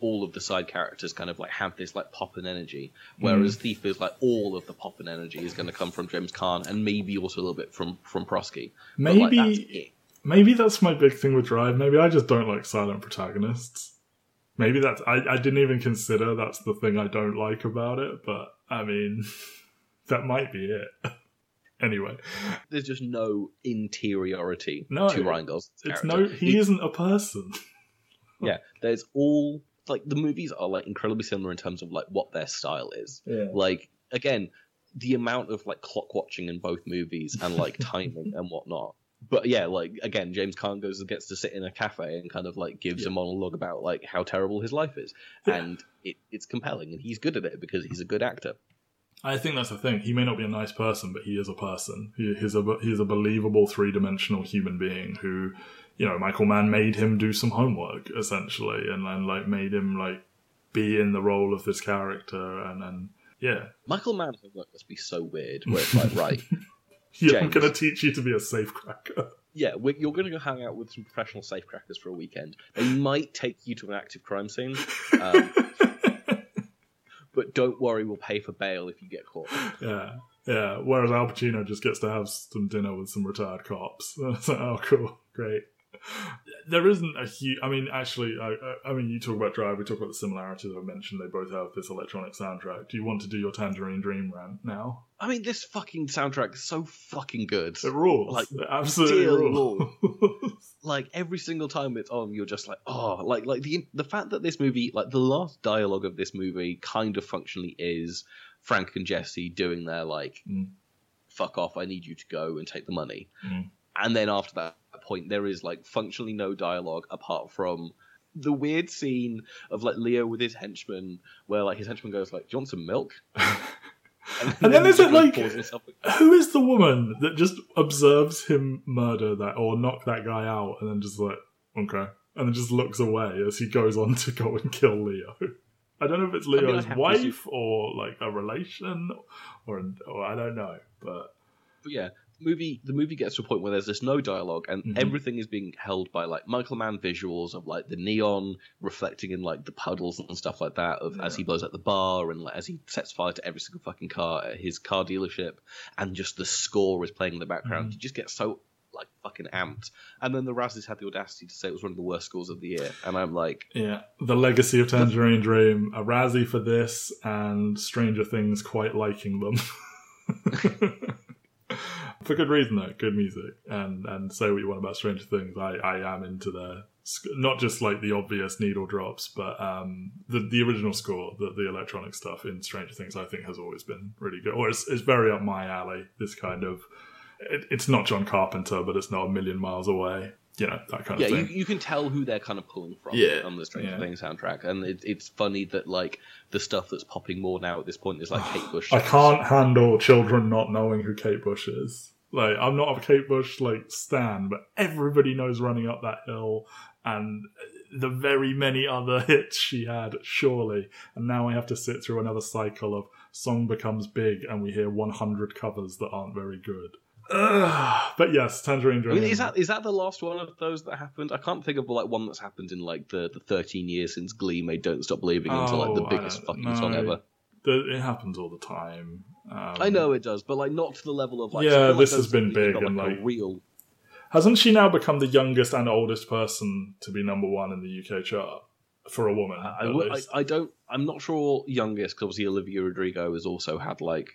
all of the side characters kind of like have this like pop and energy, whereas Thief is like all of the pop and energy is going to come from James Caan and maybe also a little bit from Prosky. Maybe... But, like, that's it. Maybe that's my big thing with Drive. Maybe I just don't like silent protagonists. Maybe that's... I didn't even consider that's the thing I don't like about it, but, I mean, that might be it. Anyway. There's just no interiority to Ryan Gosling's character. He isn't a person. Yeah, there's all... Like, the movies are, like, incredibly similar in terms of, like, what their style is. Yeah. Like, again, the amount of, like, clock-watching in both movies and, like, timing and whatnot. But yeah, like, again, James Caan gets to sit in a cafe and kind of, like, gives a monologue about, like, how terrible his life is. Yeah. And it's compelling, and he's good at it because he's a good actor. I think that's the thing. He may not be a nice person, but he is a person. He's a believable three-dimensional human being who, you know, Michael Mann made him do some homework, essentially, and then, like, made him, like, be in the role of this character, and then, yeah. Michael Mann's homework must be so weird, where it's like, right... Yeah, I'm going to teach you to be a safecracker. Yeah, you're going to go hang out with some professional safecrackers for a weekend. They might take you to an active crime scene. But don't worry, we'll pay for bail if you get caught. Yeah. Whereas Al Pacino just gets to have some dinner with some retired cops. It's like, oh, cool, great. There isn't a huge... I mean, actually, I mean, you talk about Drive, we talk about the similarities I've mentioned. They both have this electronic soundtrack. Do you want to do your Tangerine Dream rant now? I mean, this fucking soundtrack is so fucking good. It rules. Like, it absolutely rules. Like, every single time it's on, you're just like, oh, like the fact that this movie, like, the last dialogue of this movie kind of functionally is Frank and Jesse doing their, like, fuck off, I need you to go and take the money. And then after that point, there is like functionally no dialogue apart from the weird scene of like Leo with his henchman, where like his henchman goes like, "Do you want some milk?" and then there's like, who is the woman that just observes him murder that or knock that guy out, and then just like, Okay. And then just looks away as he goes on to go and kill Leo. I don't know if it's Leo's wife or like a relation, or I don't know. But yeah, the movie gets to a point where there's just no dialogue, and mm-hmm. everything is being held by like Michael Mann visuals of like the neon reflecting in like the puddles and stuff like that of as he blows up the bar and like, as he sets fire to every single fucking car at his car dealership, and just the score is playing in the background. Mm-hmm. You just get so like fucking amped. And then the Razzies had the audacity to say it was one of the worst scores of the year, and I'm like, yeah, the legacy of Tangerine Dream, a Razzie for this and Stranger Things quite liking them. For good reason though, good music, and say what you want about Stranger Things, I am into their, not just like the obvious needle drops, but the original score, the electronic stuff in Stranger Things, I think has always been really good, or it's very up my alley, this kind of, it's not John Carpenter, but it's not a million miles away. You know, that kind of thing. You can tell who they're kind of pulling from on the Stranger Things soundtrack. And it's funny that, like, the stuff that's popping more now at this point is, like, Kate Bush. I can't handle children not knowing who Kate Bush is. Like, I'm not a Kate Bush, like, stan, but everybody knows Running Up That Hill and the very many other hits she had, surely. And now I have to sit through another cycle of Song Becomes Big and we hear 100 covers that aren't very good. But yes, Tangerine Dream. I mean, is that the last one of those that happened? I can't think of like one that's happened in like the 13 years since Glee made Don't Stop Believing into like the biggest fucking song ever. It happens all the time. I know it does, but like not to the level of like this has been big and like real. Hasn't she now become the youngest and oldest person to be number one in the UK chart? For a woman, I'm not sure youngest, because obviously Olivia Rodrigo has also had like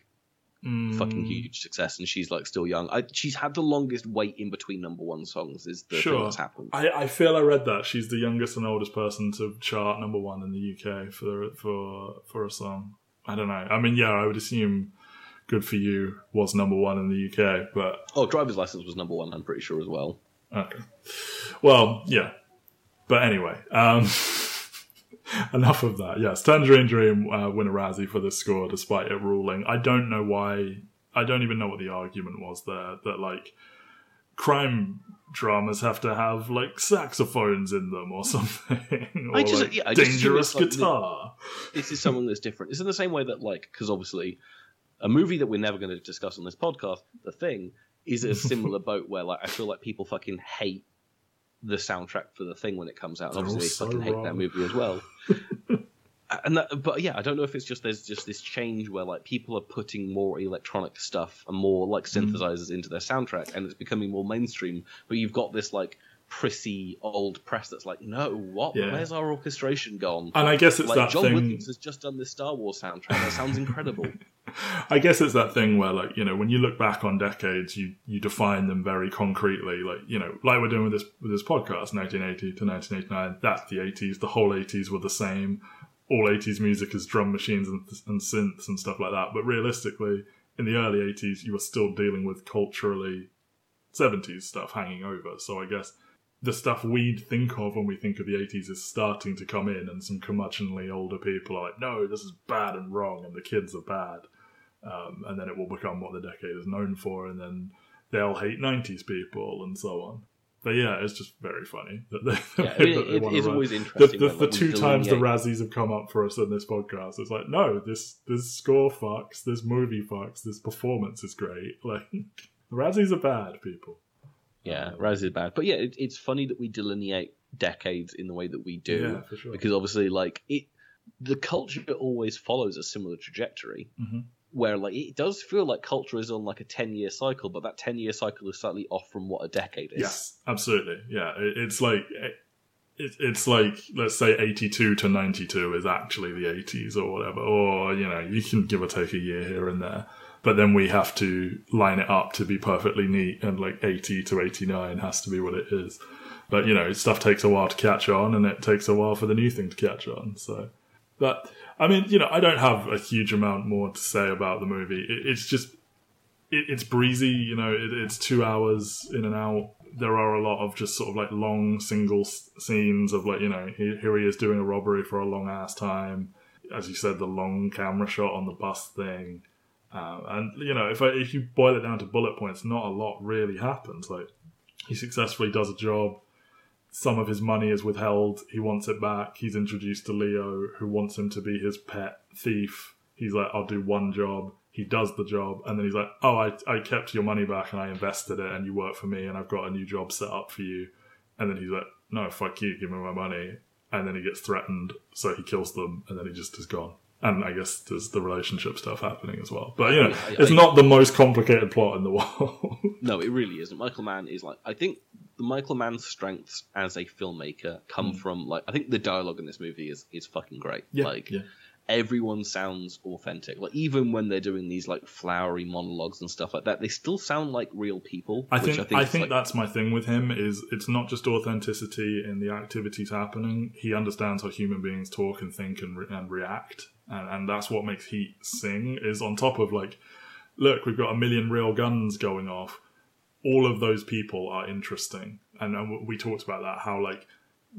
fucking huge success, and she's like still young. She's had the longest wait in between number one songs is the thing that's happened. I feel I read that she's the youngest and oldest person to chart number one in the UK for a song. I don't know. I mean, yeah, I would assume Good For You was number one in the UK, but Driver's License was number one, I'm pretty sure, as well. Okay. Well, yeah. But anyway, enough of that. Yes, Tangerine Dream win a Razzie for this score despite it ruling. I don't know why. I don't even know what the argument was there, that like crime dramas have to have like saxophones in them or something, or dangerous guitar. This is something that's different. It's in the same way that like, because obviously a movie that we're never going to discuss on this podcast, The Thing, is a similar boat where like I feel like people fucking hate the soundtrack for The Thing when it comes out. Obviously, they fucking hate that movie as well. But yeah, I don't know if it's just there's just this change where like people are putting more electronic stuff and more like synthesizers into their soundtrack, and it's becoming more mainstream. But you've got this like prissy old press that's like, no, what? Yeah. Where's our orchestration gone? And I guess it's like, that John thing. John Williams has just done this Star Wars soundtrack. That sounds incredible. I guess it's that thing where, like, you know, when you look back on decades, you define them very concretely. Like, you know, like we're doing with this podcast, 1980 to 1989. That's the 80s. The whole 80s were the same. All 80s music is drum machines and synths and stuff like that. But realistically, in the early 80s, you were still dealing with culturally 70s stuff hanging over. So I guess the stuff we'd think of when we think of the 80s is starting to come in, and some curmudgeonly older people are like, no, this is bad and wrong, and the kids are bad. And then it will become what the decade is known for, and then they'll hate 90s people, and so on. But yeah, it's just very funny. It's always interesting. The two times the Razzies have come up for us in this podcast, it's like, no, this score fucks, this movie fucks, this performance is great. Like, the Razzies are bad, people. Yeah, Razzie is bad. But yeah, it's funny that we delineate decades in the way that we do. Yeah, for sure. Because obviously, like, the culture always follows a similar trajectory, mm-hmm. where, like, it does feel like culture is on, like, a 10-year cycle, but that 10-year cycle is slightly off from what a decade is. Yes, absolutely. Yeah, it's like, let's say 82 to 92 is actually the 80s or whatever. Or, you know, you can give or take a year here and there. But then we have to line it up to be perfectly neat, and like 80 to 89 has to be what it is. But, you know, stuff takes a while to catch on, and it takes a while for the new thing to catch on. So, but I mean, you know, I don't have a huge amount more to say about the movie. It's breezy, you know, it's 2 hours in and out. There are a lot of just sort of like long single scenes of like, you know, here he is doing a robbery for a long ass time. As you said, the long camera shot on the bus thing. And, you know, if you boil it down to bullet points, not a lot really happens. Like, he successfully does a job, some of his money is withheld. He wants it back. He's introduced to Leo, who wants him to be his pet thief. He's like, I'll do one job. He does the job. And then he's like, oh, I kept your money back and I invested it and you work for me and I've got a new job set up for you. And then he's like, no, fuck you, give me my money. And then he gets threatened, so he kills them, and then he just is gone. And I guess there's the relationship stuff happening as well. But, you know, it's not the most complicated plot in the world. No, it really isn't. Michael Mann is like... I think the Michael Mann's strengths as a filmmaker come from, like... I think the dialogue in this movie is fucking great. Yeah, like, yeah. Everyone sounds authentic. Like, even when they're doing these, like, flowery monologues and stuff like that, they still sound like real people. I think that's my thing with him, is it's not just authenticity in the activities happening. He understands how human beings talk and think and react. And that's what makes Heat sing, is on top of, like, look, we've got 1 million real guns going off. All of those people are interesting. And we talked about that, how, like,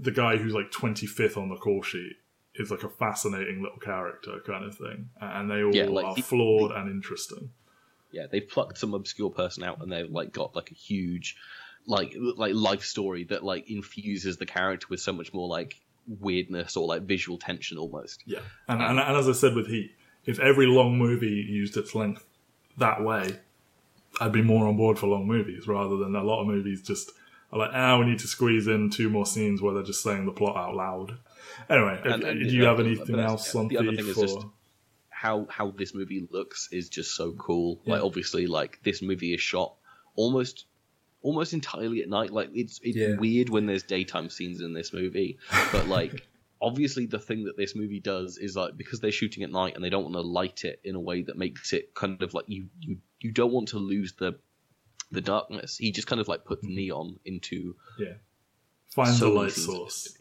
the guy who's, like, 25th on the call sheet is, like, a fascinating little character kind of thing. And they all are flawed and interesting. Yeah, they've plucked some obscure person out and they've, like, got, like, a huge, like life story that, like, infuses the character with so much more, like, weirdness or like visual tension almost. Yeah. And as I said with Heat, if every long movie used its length that way, I'd be more on board for long movies rather than a lot of movies just are like, we need to squeeze in two more scenes where they're just saying the plot out loud. Anyway, do you have anything else on Thief? The other thing is just how this movie looks is just so cool. Yeah. Like obviously like this movie is shot almost entirely at night. Like it's weird when there's daytime scenes in this movie, but like obviously the thing that this movie does is like because they're shooting at night and they don't want to light it in a way that makes it kind of like you don't want to lose the darkness. He just kind of like puts neon into finds the light source.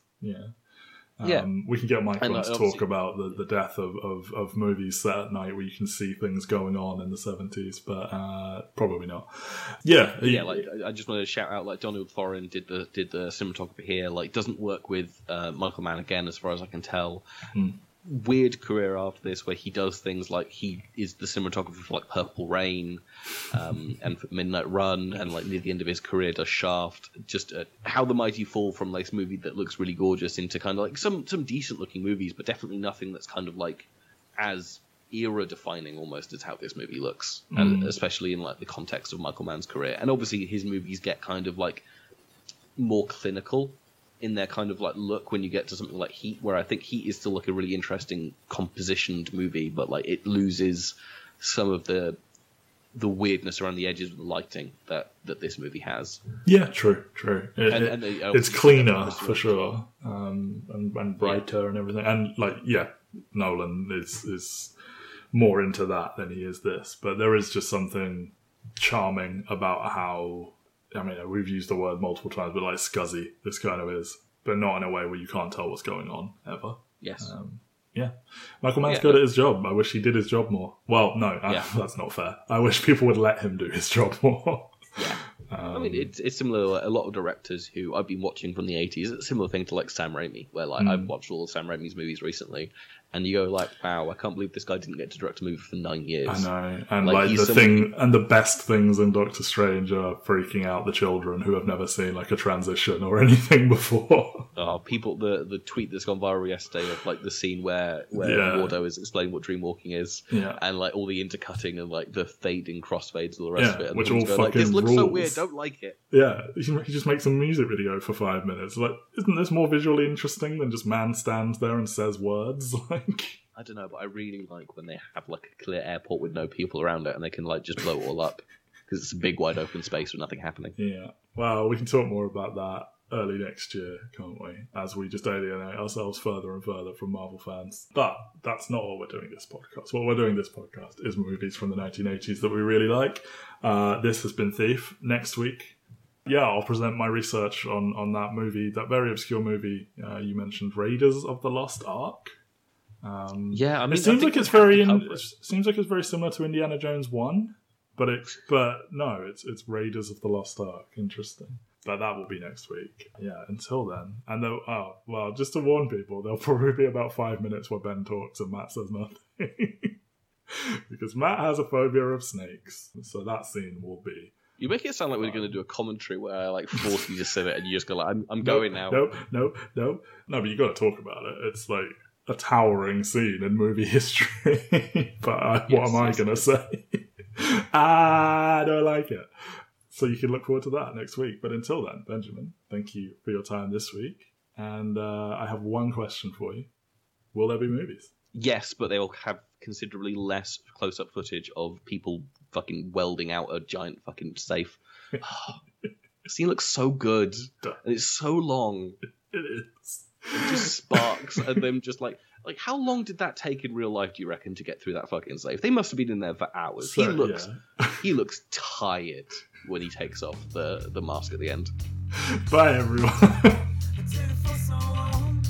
We can get Michael to talk about the death of movies set at night where you can see things going on in the 70s, but probably not. I just wanted to shout out like Donald Florin did the cinematography here. Like doesn't work with Michael Mann again as far as I can tell. Weird career after this where he does things like he is the cinematographer for like Purple Rain and for Midnight Run, and like near the end of his career does Shaft. Just how the mighty fall from like this movie that looks really gorgeous into kind of like some decent looking movies, but definitely nothing that's kind of like as era defining almost as how this movie looks, and especially in like the context of Michael Mann's career. And obviously his movies get kind of like more clinical in their kind of like look when you get to something like Heat, where I think Heat is still like a really interesting compositioned movie, but like it loses some of the weirdness around the edges of the lighting that this movie has. Yeah, true. It's cleaner for sure, and brighter and everything. And like Nolan is more into that than he is this, but there is just something charming about how. I mean, we've used the word multiple times, but like scuzzy, this kind of is, but not in a way where you can't tell what's going on ever. Yes. Michael Mann's good at his job. I wish he did his job more. Well, no, that's not fair. I wish people would let him do his job more. Yeah. I mean, it's similar. A lot of directors who I've been watching from the 80s, it's a similar thing to like Sam Raimi, where like I've watched all of Sam Raimi's movies recently, and you go like, wow, I can't believe this guy didn't get to direct a movie for 9 years. I know, and like the thing, and the best things in Doctor Strange are freaking out the children who have never seen like a transition or anything before. Oh, people! The tweet that's gone viral yesterday of like the scene where Wardo is explaining what dreamwalking is, and like all the intercutting and like the fading crossfades and all the rest of it, and which all go, fucking like, this looks rules. So weird. Don't like it. Yeah, he just makes a music video for 5 minutes. Like, isn't this more visually interesting than just man stands there and says words? I don't know, but I really like when they have like a clear airport with no people around it and they can like just blow it all up because it's a big wide open space with nothing happening. Yeah, well, we can talk more about that early next year, can't we? As we just alienate ourselves further and further from Marvel fans. But that's not what we're doing this podcast. What we're doing this podcast is movies from the 1980s that we really like. This has been Thief. Next week, I'll present my research on that movie, that very obscure movie you mentioned, Raiders of the Lost Ark. I mean, it seems like it's very similar to Indiana Jones 1, but it's Raiders of the Lost Ark. Interesting. But that will be next week. Yeah, until then. And just to warn people, there'll probably be about 5 minutes where Ben talks and Matt says nothing. Because Matt has a phobia of snakes. So that scene will be You're making it sound like we're going to do a commentary where like 40 just said it and you just go like, I'm going now. No, but you got to talk about it. It's like a towering scene in movie history. But what am I going to say? I don't like it. So you can look forward to that next week. But until then, Benjamin, thank you for your time this week. And I have one question for you. Will there be movies? Yes, but they will have considerably less close-up footage of people fucking welding out a giant fucking safe. The scene looks so good. And it's so long. It is. It just sparks. And then just like, how long did that take in real life, do you reckon, to get through that fucking safe? They must have been in there for hours. So, he looks tired when he takes off the mask at the end. Bye, everyone. I did it for so long,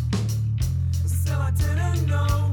but still I didn't know.